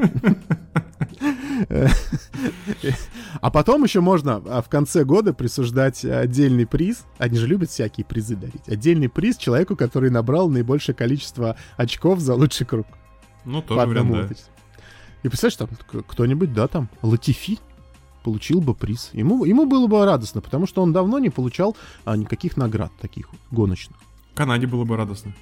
А потом еще можно в конце года присуждать отдельный приз. Они же любят всякие призы дарить. Отдельный приз человеку, который набрал наибольшее количество очков за лучший круг. Ну, тоже вариант, да. И представляешь, там кто-нибудь, да, там, Латифи получил бы приз. Ему было бы радостно, потому что он давно не получал никаких наград таких гоночных. Канаде было бы радостно.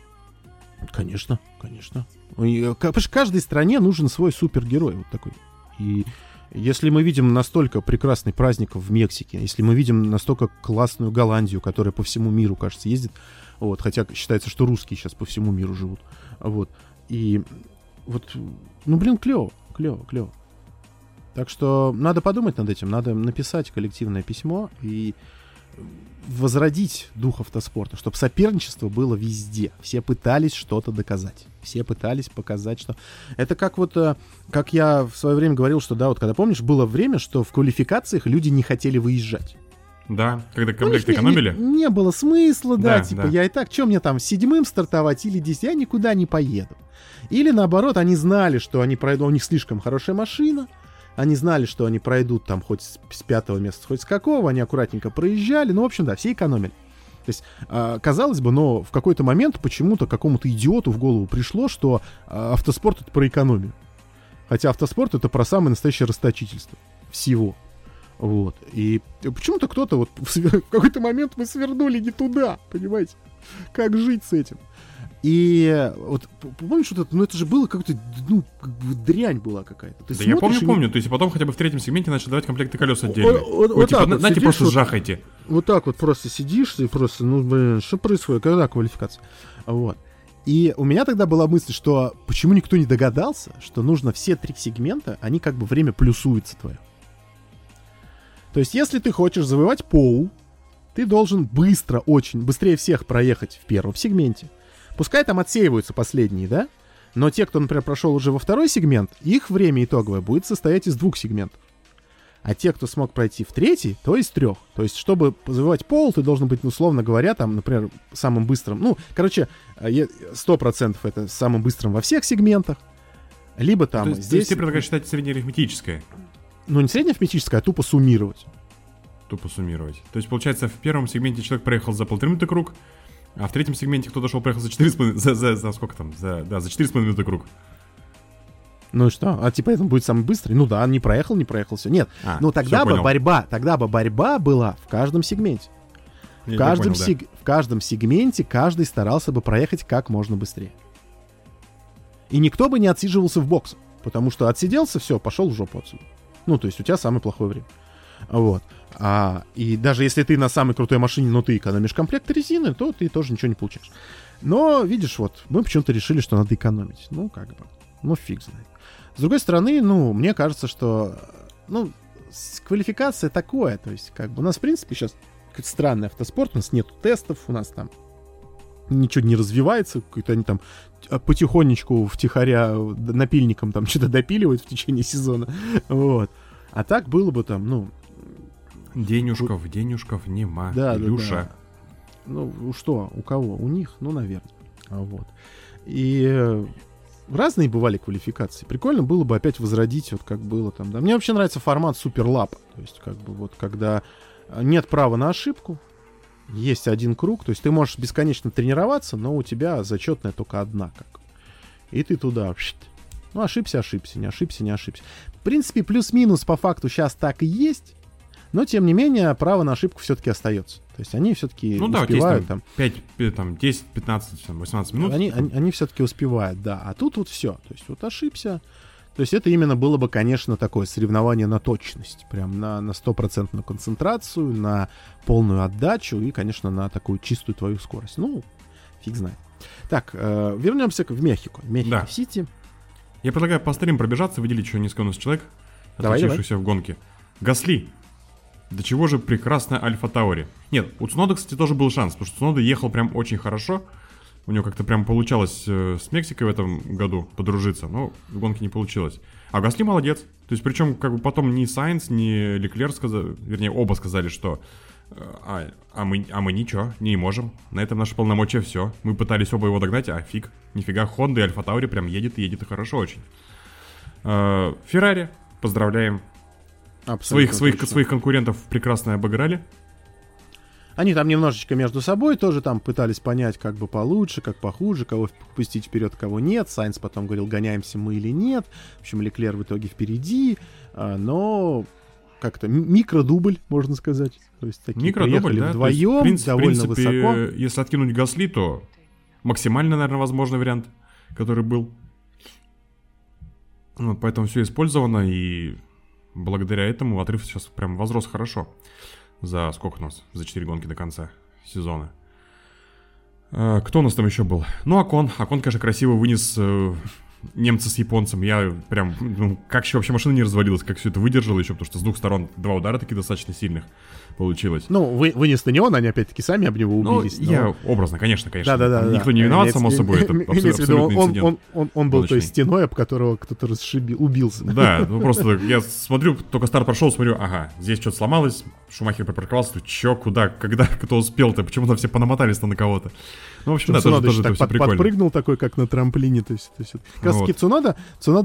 Конечно, конечно. Потому что каждой стране нужен свой супергерой вот такой. И если мы видим настолько прекрасный праздник в Мексике, если мы видим настолько классную Голландию, которая по всему миру, кажется, ездит, вот, хотя считается, что русские сейчас по всему миру живут, вот, и вот, ну, блин, клево. Так что надо подумать над этим, надо написать коллективное письмо и возродить дух автоспорта, чтобы соперничество было везде. Все пытались что-то доказать. Все пытались показать, что... Это как вот, как я в свое время говорил, что, да, вот когда, помнишь, было время, что в квалификациях люди не хотели выезжать. Да, когда комплект экономили. Не было смысла, да, типа, я и так, что мне там, 7-м стартовать или 10-м, я никуда не поеду. Или наоборот, они знали, что они пройдут, у них слишком хорошая машина, они знали, что они пройдут там хоть с 5-го места, хоть с какого, они аккуратненько проезжали, ну, в общем, да, все экономили. То есть, казалось бы, но в какой-то момент почему-то какому-то идиоту в голову пришло, что автоспорт — это про экономию. Хотя автоспорт — это про самое настоящее расточительство всего. Вот. И почему-то кто-то вот в какой-то момент мы свернули не туда, понимаете? Как жить с этим? И вот помнишь, вот это, ну это же было как-то, ну, дрянь была какая-то. Ты да я помню. То есть потом хотя бы в третьем сегменте начали давать комплекты колес отдельно. Вот типа, вот знаете, просто вот, жахайте. Вот так вот просто сидишь и просто, ну, блин, что происходит, когда квалификация? Вот. И у меня тогда была мысль, что почему никто не догадался, что нужно все 3 сегмента, они как бы время плюсуется твое. То есть, если ты хочешь завоевать пол, ты должен быстро, очень, быстрее всех проехать в первом сегменте. Пускай там отсеиваются последние, да? Но те, кто, например, прошел уже во 2-й сегмент, их время итоговое будет состоять из 2 сегментов. А те, кто смог пройти в 3-й, то из 3. То есть, чтобы завоевать пол, ты должен быть, условно говоря, там, например, самым быстрым. Ну, короче, 100% это самым быстрым во всех сегментах. Либо там... То есть, здесь... ты предлагаешь считать среднеарифметическое? Ну, не среднеарифметическое, а тупо суммировать. То есть, получается, в первом сегменте человек проехал за 1,5 минуты круг, а в 3-м сегменте кто-то проехал за 4,5... За сколько там? За 4,5 минуты круг. Ну и что? А типа это будет самый быстрый? Ну да, не проехал, все. Нет, ну тогда бы борьба была в каждом сегменте. В каждом сегменте каждый старался бы проехать как можно быстрее. И никто бы не отсиживался в боксе, потому что отсиделся, все, пошел в жопу отсюда. Ну, то есть у тебя самое плохое время. Вот. И даже если ты на самой крутой машине, но ты экономишь комплект резины, то ты тоже ничего не получаешь. Но, видишь, вот, мы почему-то решили, что надо экономить. Ну, как бы. Ну, фиг знает. С другой стороны, ну, мне кажется, что... Ну, квалификация такое. То есть, как бы у нас, в принципе, сейчас какой-то странный автоспорт. У нас нет тестов, у нас там ничего не развивается. Какие-то они там потихонечку, втихаря, напильником там что-то допиливают в течение сезона. Вот. А так было бы там, ну... Денежков нема. Да, Илюша. Да. Ну, что, у кого? У них? Ну, наверное. Вот. И... Разные бывали квалификации. Прикольно было бы опять возродить, вот как было там. Да. Мне вообще нравится формат суперлапа. То есть, как бы, вот когда нет права на ошибку, есть один круг. То есть ты можешь бесконечно тренироваться, но у тебя зачетная только одна. Как. И ты туда. Ну, ошибся, не ошибся. В принципе, плюс-минус по факту сейчас так и есть. Но, тем не менее, право на ошибку все-таки остается. То есть они все-таки успевают. Есть, там 10, 15, 18 минут. Они все-таки успевают, да. А тут вот все. То есть вот ошибся. То есть это именно было бы, конечно, такое соревнование на точность. Прям на 100% концентрацию, на полную отдачу и, конечно, на такую чистую твою скорость. Ну, фиг знает. Так, вернемся в Мехико. Мехико-Сити. Да. Я предлагаю по старым пробежаться, выделить еще несколько у нас человек, отличившихся в гонке. Гасли. До чего же прекрасная Альфа-Таури. Нет, у Цунода, кстати, тоже был шанс, потому что Цунода ехал прям очень хорошо. У него как-то прям получалось с Мексикой в этом году подружиться, но в гонке не получилось. А Гасли молодец. То есть, причем, как бы потом ни Сайнс, ни Леклер сказали, вернее, оба сказали, что мы ничего, не можем. На этом наши полномочия все. Мы пытались оба его догнать, а фиг. Нифига, Хонда и Альфа-Таури прям едет и хорошо очень. Феррари, поздравляем. Своих конкурентов прекрасно обыграли. Они там немножечко между собой тоже там пытались понять, как бы получше, как похуже, кого пустить вперед, кого нет. Сайнс потом говорил, гоняемся мы или нет. В общем, Леклер в итоге впереди. Но как-то микродубль, можно сказать. То есть такие микродубль, да? Вдвоем, в принципе, довольно высоко. Если откинуть Гасли, то максимально, наверное, возможный вариант, который был. Вот, поэтому все использовано и... Благодаря этому отрыв сейчас прям возрос хорошо. За сколько у нас? За 4 гонки до конца сезона. Кто у нас там еще был? Ну, Окон. Окон, конечно, красиво вынес немца с японцем. Я прям... Ну, как еще вообще машина не развалилась, как все это выдержало еще, потому что с двух сторон два удара такие достаточно сильных получилось. Ну, вынес на него, но они опять-таки сами об него убились. Ну, я образно, конечно. Да-да-да. Никто не виноват, само собой, это абсолютный инцидент. Он был той стеной, об которого кто-то убился. Да, ну просто я смотрю, только старт прошел, смотрю, ага, здесь что-то сломалось, Шумахер припарковался, че, куда, когда, кто успел-то, почему-то все понамотались-то на кого-то. Ну, в общем, да, тоже это все прикольно. Подпрыгнул такой, как на трамплине, то есть... Как раз таки Цунода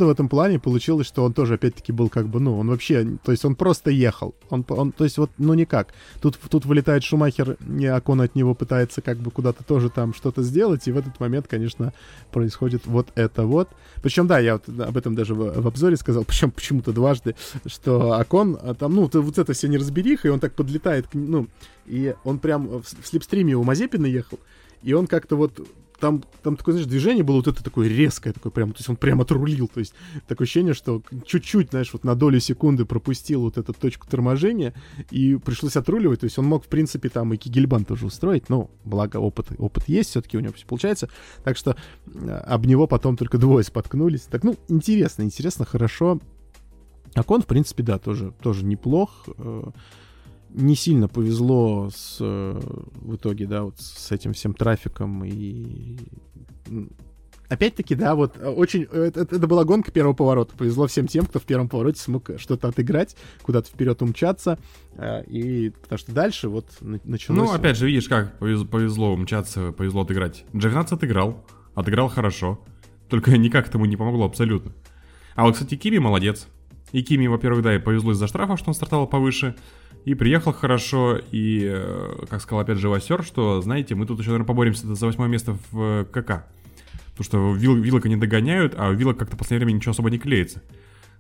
в этом плане получилось, что он тоже опять-таки был как бы, ну, он вообще, то есть он просто ехал. Он то есть вот, ну, никак. Тут вылетает Шумахер, и Окон от него пытается как бы куда-то тоже там что-то сделать, и в этот момент, конечно, происходит вот это вот. Причем, да, я вот об этом даже в обзоре сказал, причем почему-то дважды, что Окон, там, ну, вот это все неразбериха, и он так подлетает, ну, и он прям в слепстриме у Мазепина ехал, и он как-то вот... Там такое, знаешь, движение было вот это такое резкое, такое прям, то есть он прям отрулил, то есть такое ощущение, что чуть-чуть, знаешь, вот на долю секунды пропустил вот эту точку торможения и пришлось отруливать, то есть он мог, в принципе, там и кигельбан тоже устроить, но благо опыт есть, все-таки у него все получается, так что об него потом только двое споткнулись, так, ну, интересно, хорошо. Окон, в принципе, да, тоже неплох. Не сильно повезло в итоге, да, вот с этим всем трафиком. И опять-таки, да, вот очень... Это была гонка первого поворота. Повезло всем тем, кто в первом повороте смог что-то отыграть, куда-то вперед умчаться. И потому что дальше вот началось... Ну, опять же, видишь, как повезло умчаться, повезло отыграть. Джовинаци отыграл хорошо. Только никак этому не помогло абсолютно. А вот, кстати, Кими молодец. И Кими, во-первых, да, и повезло из-за штрафа, что он стартовал повыше. И приехал хорошо, и, как сказал опять же Вассер, что, знаете, мы тут еще, наверное, поборемся за 8 место в КК. Потому что Виллока не догоняют, а Виллок как-то в последнее время ничего особо не клеится.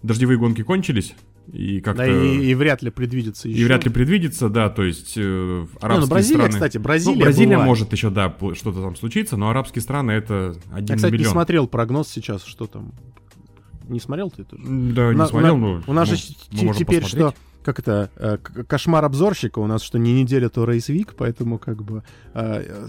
Дождевые гонки кончились, и как-то... Да, и вряд ли предвидится еще. И вряд ли предвидится, да, то есть арабские Бразилия, страны... Кстати, Бразилия может еще, да, что-то там случиться, но арабские страны — это 1 миллион. Я, кстати, не смотрел прогноз сейчас, что там... Не смотрел ты тоже? Да, не смотрел, но... У нас же теперь что... как это, кошмар обзорщика у нас, что не неделя, то рейсвик, поэтому как бы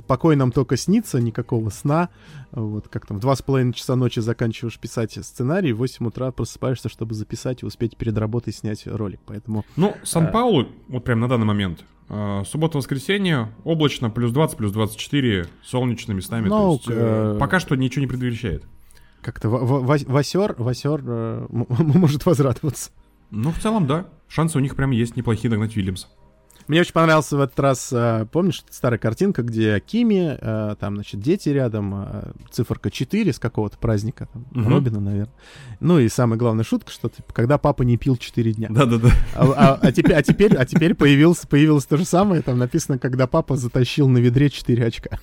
покой нам только снится, никакого сна. Вот как там в 2,5 часа ночи заканчиваешь писать сценарий, в 8 утра просыпаешься, чтобы записать и успеть перед работой снять ролик, поэтому... Ну, Сан-Паулу, вот прям на данный момент, суббота-воскресенье, облачно, плюс 20, плюс 24, солнечными местами, то есть пока что ничего не предвещает. Как-то Вассер может возрадоваться. Ну, в целом, да. Шансы у них прям есть неплохие догнать Уильямса. Мне очень понравился в этот раз, помнишь, старая картинка, где Кими, там, значит, дети рядом, циферка 4 с какого-то праздника, там, Робина, наверное. Ну и самая главная шутка, что типа, когда папа не пил 4 дня. Да-да-да. А теперь появилось то же самое, там написано, когда папа затащил на ведре 4 очка.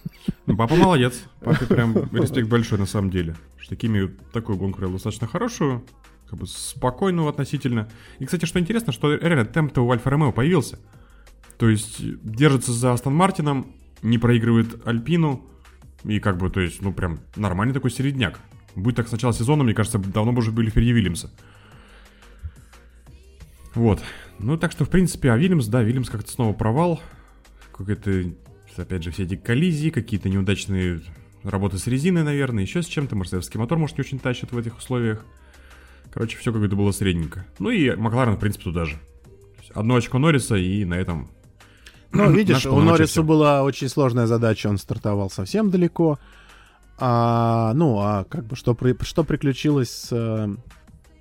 Ну, папа молодец. Папе прям респект большой на самом деле. Что Кими такую гонку провел достаточно хорошую, как бы спокойную относительно. И, кстати, что интересно, что реально темп-то у Альфа-Ромео появился. То есть держится за Астон Мартином, не проигрывает Альпину. И как бы, то есть, ну прям нормальный такой середняк. Будь так с начала сезона, мне кажется, давно бы уже были впереди Вильямса. Вот. Ну так что, в принципе, а Вильямс, да, Вильямс как-то снова провал. Какой-то, опять же, все эти коллизии, какие-то неудачные работы с резиной, наверное, еще с чем-то. Мерседесский мотор, может, не очень тащит в этих условиях. Короче, все как-то было средненько. Ну и Макларен, в принципе, туда же. Одно очко Норриса и на этом... Ну, видишь, у Норриса была очень сложная задача, он стартовал совсем далеко. Что приключилось с...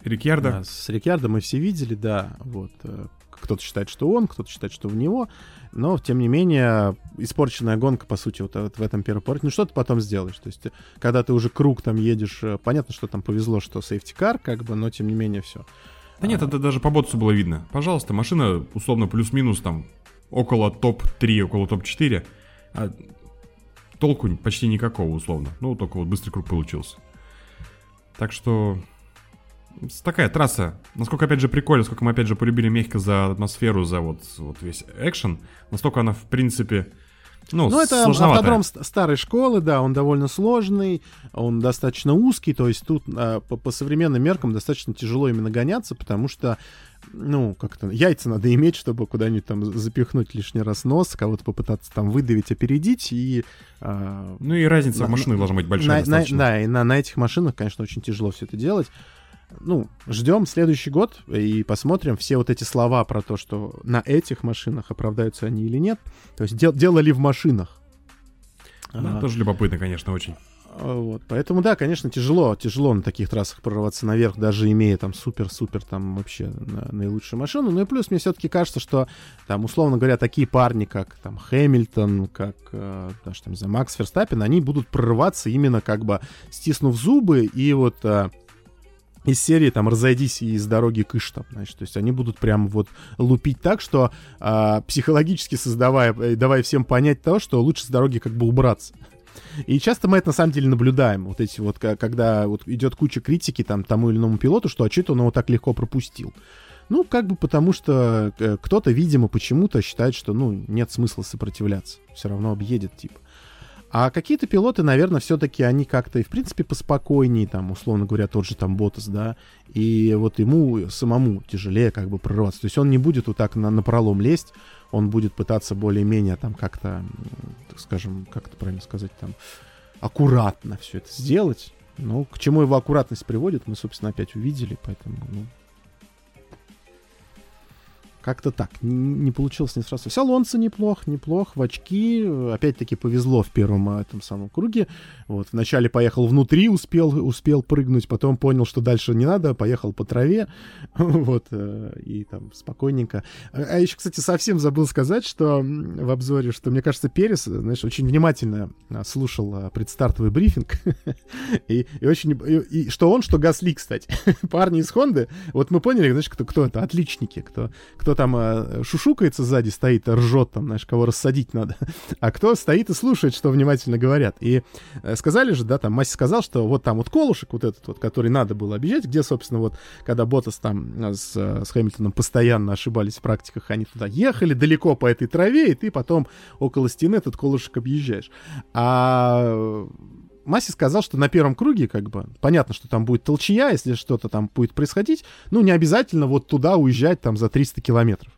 Рикьярдо. С Рикьярдо мы все видели, да. Вот. Кто-то считает, что он, кто-то считает, что в него. Но, тем не менее, испорченная гонка, по сути, вот в этом первом повороте. Ну, что ты потом сделаешь? То есть, когда ты уже круг там едешь, понятно, что там повезло, что сейфтикар, как бы, но, тем не менее, все. Да нет, это даже по Боттасу было видно. Пожалуйста, машина, условно, плюс-минус там... около топ-3, около топ-4, а толку почти никакого, условно. Ну, только вот быстрый круг получился. Так что такая трасса. Насколько, опять же, прикольно, сколько мы, опять же, полюбили Мехико за атмосферу, за вот весь экшен, настолько она, в принципе... Ну, это автодром старой школы, да, он довольно сложный, он достаточно узкий, то есть тут по современным меркам достаточно тяжело именно гоняться, потому что, ну, как-то яйца надо иметь, чтобы куда-нибудь там запихнуть лишний раз нос, кого-то попытаться там выдавить, опередить, и... Ну, и разница в машинах должна быть большая достаточно. Да, и на этих машинах, конечно, очень тяжело все это делать. Ну, ждем следующий год и посмотрим все вот эти слова про то, что на этих машинах оправдаются они или нет. То есть дело ли в машинах. Тоже любопытно, конечно, очень. Вот, поэтому, да, конечно, тяжело на таких трассах прорваться наверх, даже имея там супер-супер там вообще наилучшую машину. Ну и плюс мне все-таки кажется, что там, условно говоря, такие парни, как там Хэмилтон, как даже, там, не знаю, Макс Ферстаппен, они будут прорываться именно как бы стиснув зубы и вот... Из серии там «Разойдись и с дороги кыш», там, значит, то есть они будут прям вот лупить так, что психологически давая всем понять то, что лучше с дороги как бы убраться. И часто мы это на самом деле наблюдаем, вот эти вот, когда вот идет куча критики там тому или иному пилоту, что а что-то он его так легко пропустил. Ну, как бы потому что кто-то, видимо, почему-то считает, что, ну, нет смысла сопротивляться, все равно объедет, типа. А какие-то пилоты, наверное, все-таки они как-то и, в принципе, поспокойнее, там, условно говоря, тот же там Боттас, да, и вот ему самому тяжелее как бы прорваться. То есть он не будет вот так напролом лезть, он будет пытаться более-менее там как-то, так скажем, как это правильно сказать, там, аккуратно все это сделать. Ну, к чему его аккуратность приводит, мы, собственно, опять увидели, поэтому, ну... Как-то так, не получилось не сразу. Все, Алонсо неплох, в очки. Опять-таки повезло в первом этом самом круге. Вот, вначале поехал внутри, успел прыгнуть, потом понял, что дальше не надо, поехал по траве. Вот, и там спокойненько. А еще, кстати, совсем забыл сказать, что в обзоре, что, мне кажется, Перес, знаешь, очень внимательно слушал предстартовый брифинг. И что он, что Гасли, кстати. Парни из Хонды, вот мы поняли, знаешь, кто это, отличники, кто там шушукается сзади, стоит, ржет там, знаешь, кого рассадить надо, а кто стоит и слушает, что внимательно говорят. И сказали же, да, там Масси сказал, что вот там вот колышек вот этот вот, который надо было объезжать, где, собственно, вот, когда Боттас там с Хэмилтоном постоянно ошибались в практиках, они туда ехали далеко по этой траве, и ты потом около стены этот колышек объезжаешь. А... Масси сказал, что на первом круге, как бы, понятно, что там будет толчья, если что-то там будет происходить, ну, не обязательно вот туда уезжать там за 300 километров.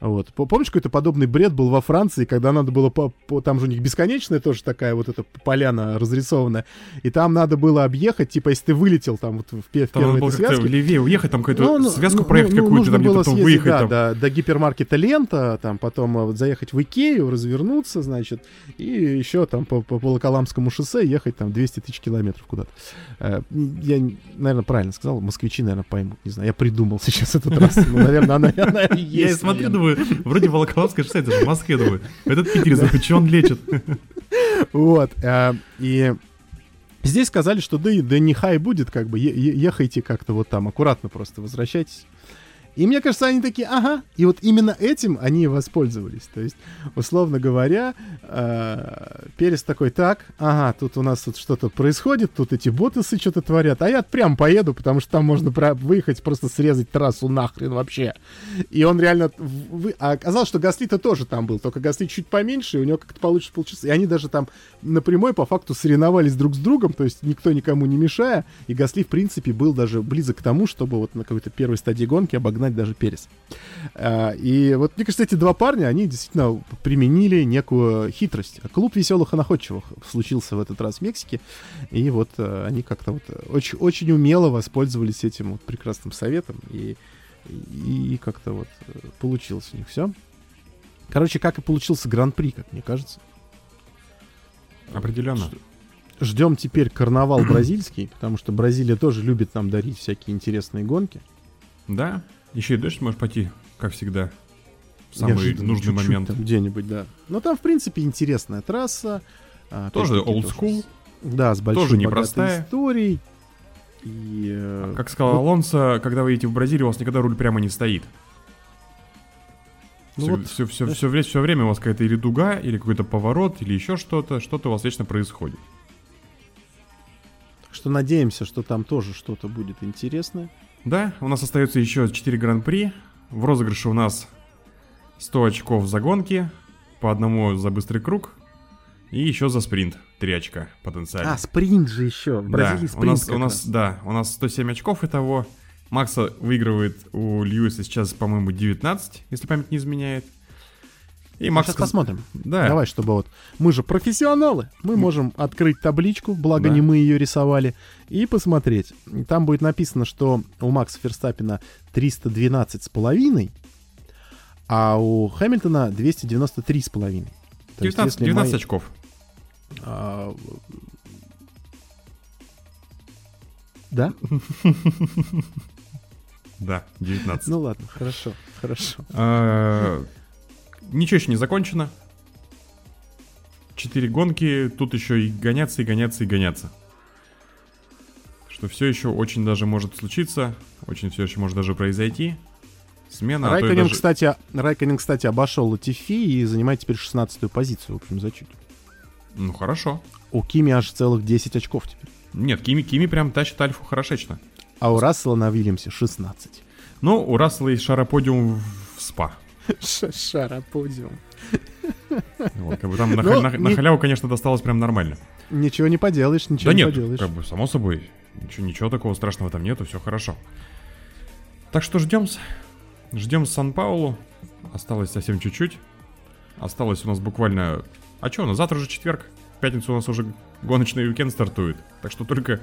Вот. Помнишь, какой-то подобный бред был во Франции, когда надо было, там же у них бесконечная тоже такая вот эта поляна разрисованная, и там надо было объехать, типа, если ты вылетел там вот в первой этой связке. Левее уехать, там какую-то связку проехать какую-то, там где-то потом съездить, выехать. Да, там. До гипермаркета Лента, там потом вот, заехать в Икею, развернуться, значит, и еще там по Волоколамскому шоссе ехать там 200 тысяч километров куда-то. Я, наверное, правильно сказал, москвичи, наверное, поймут, не знаю, я придумал сейчас эту трассу, но, наверное, она есть. Я смотрю, думаю, вроде Волоколамская шоссе, это же в Москве, думаю. Этот питерец, и что он лечит? Вот. И здесь сказали, что да нехай будет, как бы, ехайте как-то вот там, аккуратно просто возвращайтесь. И мне кажется, они такие, ага. И вот именно этим они и воспользовались. То есть, условно говоря, Перес такой, так, ага, тут у нас тут что-то происходит, тут эти Боттасы что-то творят, а я прям поеду, потому что там можно выехать, просто срезать трассу нахрен вообще. И он реально... А оказалось, что Гасли-то тоже там был, только Гасли чуть поменьше, и у него как-то получится полчаса. И они даже там напрямую по факту соревновались друг с другом, то есть никто никому не мешая. И Гасли, в принципе, был даже близок к тому, чтобы вот на какой-то первой стадии гонки обогнать даже Перес. И вот, мне кажется, эти два парня, они действительно применили некую хитрость. Клуб веселых и находчивых случился в этот раз в Мексике, и вот они как-то вот очень, очень умело воспользовались этим вот прекрасным советом, и как-то вот получилось у них все. Короче, как и получился Гран-при, как мне кажется. Определенно. Ждем теперь карнавал бразильский, потому что Бразилия тоже любит нам дарить всякие интересные гонки. Да. Еще и дождь может пойти, как всегда, в самый нужный момент. Там где-нибудь, да. Но там, в принципе, интересная трасса. Тоже олдскул. Да, с большой богатой историей. И, как сказал Алонсо, когда вы едете в Бразилию, у вас никогда руль прямо не стоит. Все время у вас какая-то или дуга, или какой-то поворот, или еще что-то. Что-то у вас вечно происходит. Так что надеемся, что там тоже что-то будет интересное. Да, у нас остается еще 4 гран-при. В розыгрыше у нас 100 очков за гонки, по одному за быстрый круг и еще за спринт 3 очка потенциально. А, спринт же еще, в Бразилии да, спринт у нас, да, у нас 107 очков итого. Макса выигрывает у Льюиса сейчас, по-моему, 19, если память не изменяет. И Макс... Сейчас посмотрим. Да. Давай, чтобы вот... Мы же профессионалы. Мы можем открыть табличку, благо не мы ее рисовали, и посмотреть. Там будет написано, что у Макса Ферстаппена 312,5, а у Хэмилтона 293,5. 19 очков. Да? Да, 19. Ну ладно, хорошо. Ничего еще не закончено. 4 гонки, тут еще и гоняться. Что все еще очень даже может случиться, очень все еще может даже произойти. Смена. Райкконен, кстати, обошел Латифи и занимает теперь 16-ю позицию, в общем, за чуть. Ну, хорошо. У Кими аж целых 10 очков теперь. Нет, Кими прям тащит Альфу хорошечно. А у Рассела на Уильямсе 16. Ну, у Рассела есть шароподиум в СПА. Шароподиум. Вот, как бы там на халяву, конечно, досталось прям нормально. Ничего не поделаешь, Да нет, как бы, само собой, ничего такого страшного там нету, все хорошо. Так что ждем Сан-Паулу. Осталось совсем чуть-чуть. Осталось у нас буквально... А что у нас? Завтра уже четверг. В пятницу у нас уже гоночный уикенд стартует. Так что только...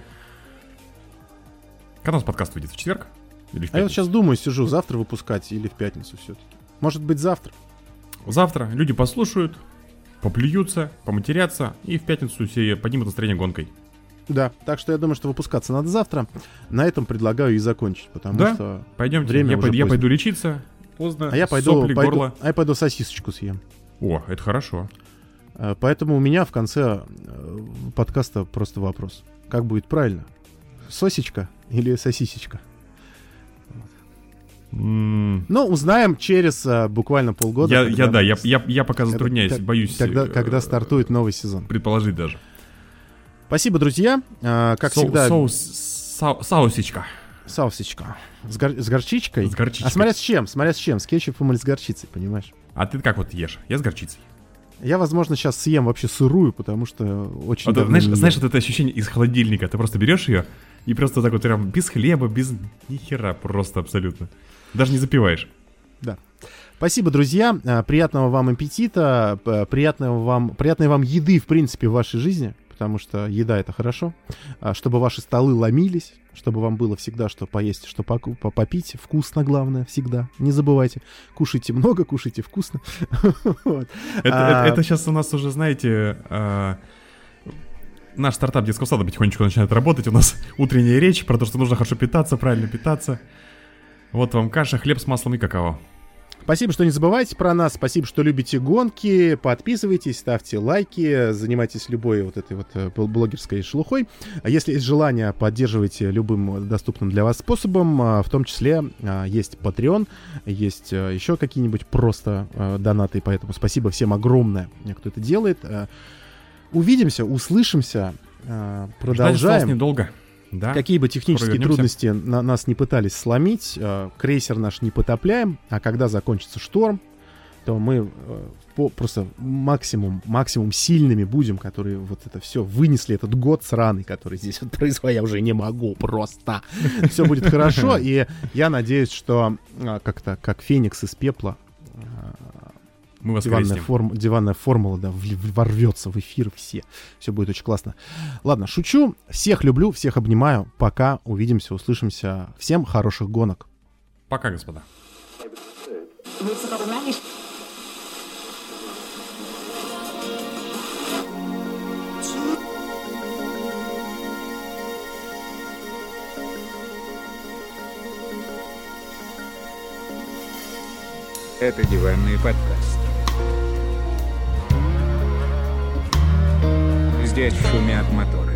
Когда у нас подкаст выйдет? В четверг? Или в пятницу? А я вот сейчас думаю, сижу, завтра выпускать или в пятницу все-таки. Может быть, завтра. Завтра люди послушают, поплюются, поматерятся, и в пятницу все поднимут настроение гонкой. Да, так что я думаю, что выпускаться надо завтра. На этом предлагаю и закончить, потому что пойдемте. Время уже поздно. Я пойду лечиться, поздно, сопли, горло. А я пойду сосисочку съем. О, это хорошо. Поэтому у меня в конце подкаста просто вопрос. Как будет правильно? Сосечка или сосисечка? Ну, узнаем через буквально полгода. Я пока затрудняюсь, боюсь. Когда стартует новый сезон. Предположить даже. Спасибо, друзья. Как всегда. Саусичка. Саусичка. С горчичкой? С горчичкой. А смотря с чем? С кетчупом или с горчицей, понимаешь? А ты как вот ешь? Я с горчицей. Я, возможно, сейчас съем вообще сырую, потому что очень давно... Знаешь, вот это ощущение из холодильника. Ты просто берешь ее и просто так вот прям без хлеба, без ни хера просто абсолютно. Даже не запиваешь. Да. Спасибо, друзья. Приятного вам аппетита, приятной вам еды, в принципе, в вашей жизни. Потому что еда — это хорошо. Чтобы ваши столы ломились, чтобы вам было всегда что поесть, что попить. Вкусно, главное, всегда. Не забывайте. Кушайте много, кушайте вкусно. Это сейчас у нас уже, знаете... Наш стартап детского сада потихонечку начинает работать. У нас утренняя речь про то, что нужно хорошо питаться, правильно питаться. Вот вам каша, хлеб с маслом и какао. Спасибо, что не забывайте про нас, спасибо, что любите гонки, подписывайтесь, ставьте лайки, занимайтесь любой вот этой вот блогерской шелухой. Если есть желание, поддерживайте любым доступным для вас способом, в том числе есть Patreon, есть еще какие-нибудь просто донаты, поэтому спасибо всем огромное, кто это делает. Увидимся, услышимся, продолжаем. Ждать осталось недолго. Да. Какие бы технические трудности нас не пытались сломить, крейсер наш не потопляем, а когда закончится шторм, то мы просто максимум сильными будем, которые вот это все вынесли, этот год сраный, который здесь вот происходит, я уже не могу просто. Все будет хорошо, и я надеюсь, что как-то как Феникс из пепла мы вас крестим. Диванная формула, да, ворвется в эфир все. Все будет очень классно. Ладно, шучу. Всех люблю, всех обнимаю. Пока. Увидимся, услышимся. Всем хороших гонок. Пока, господа. Это диванный подкаст. Здесь шумят моторы.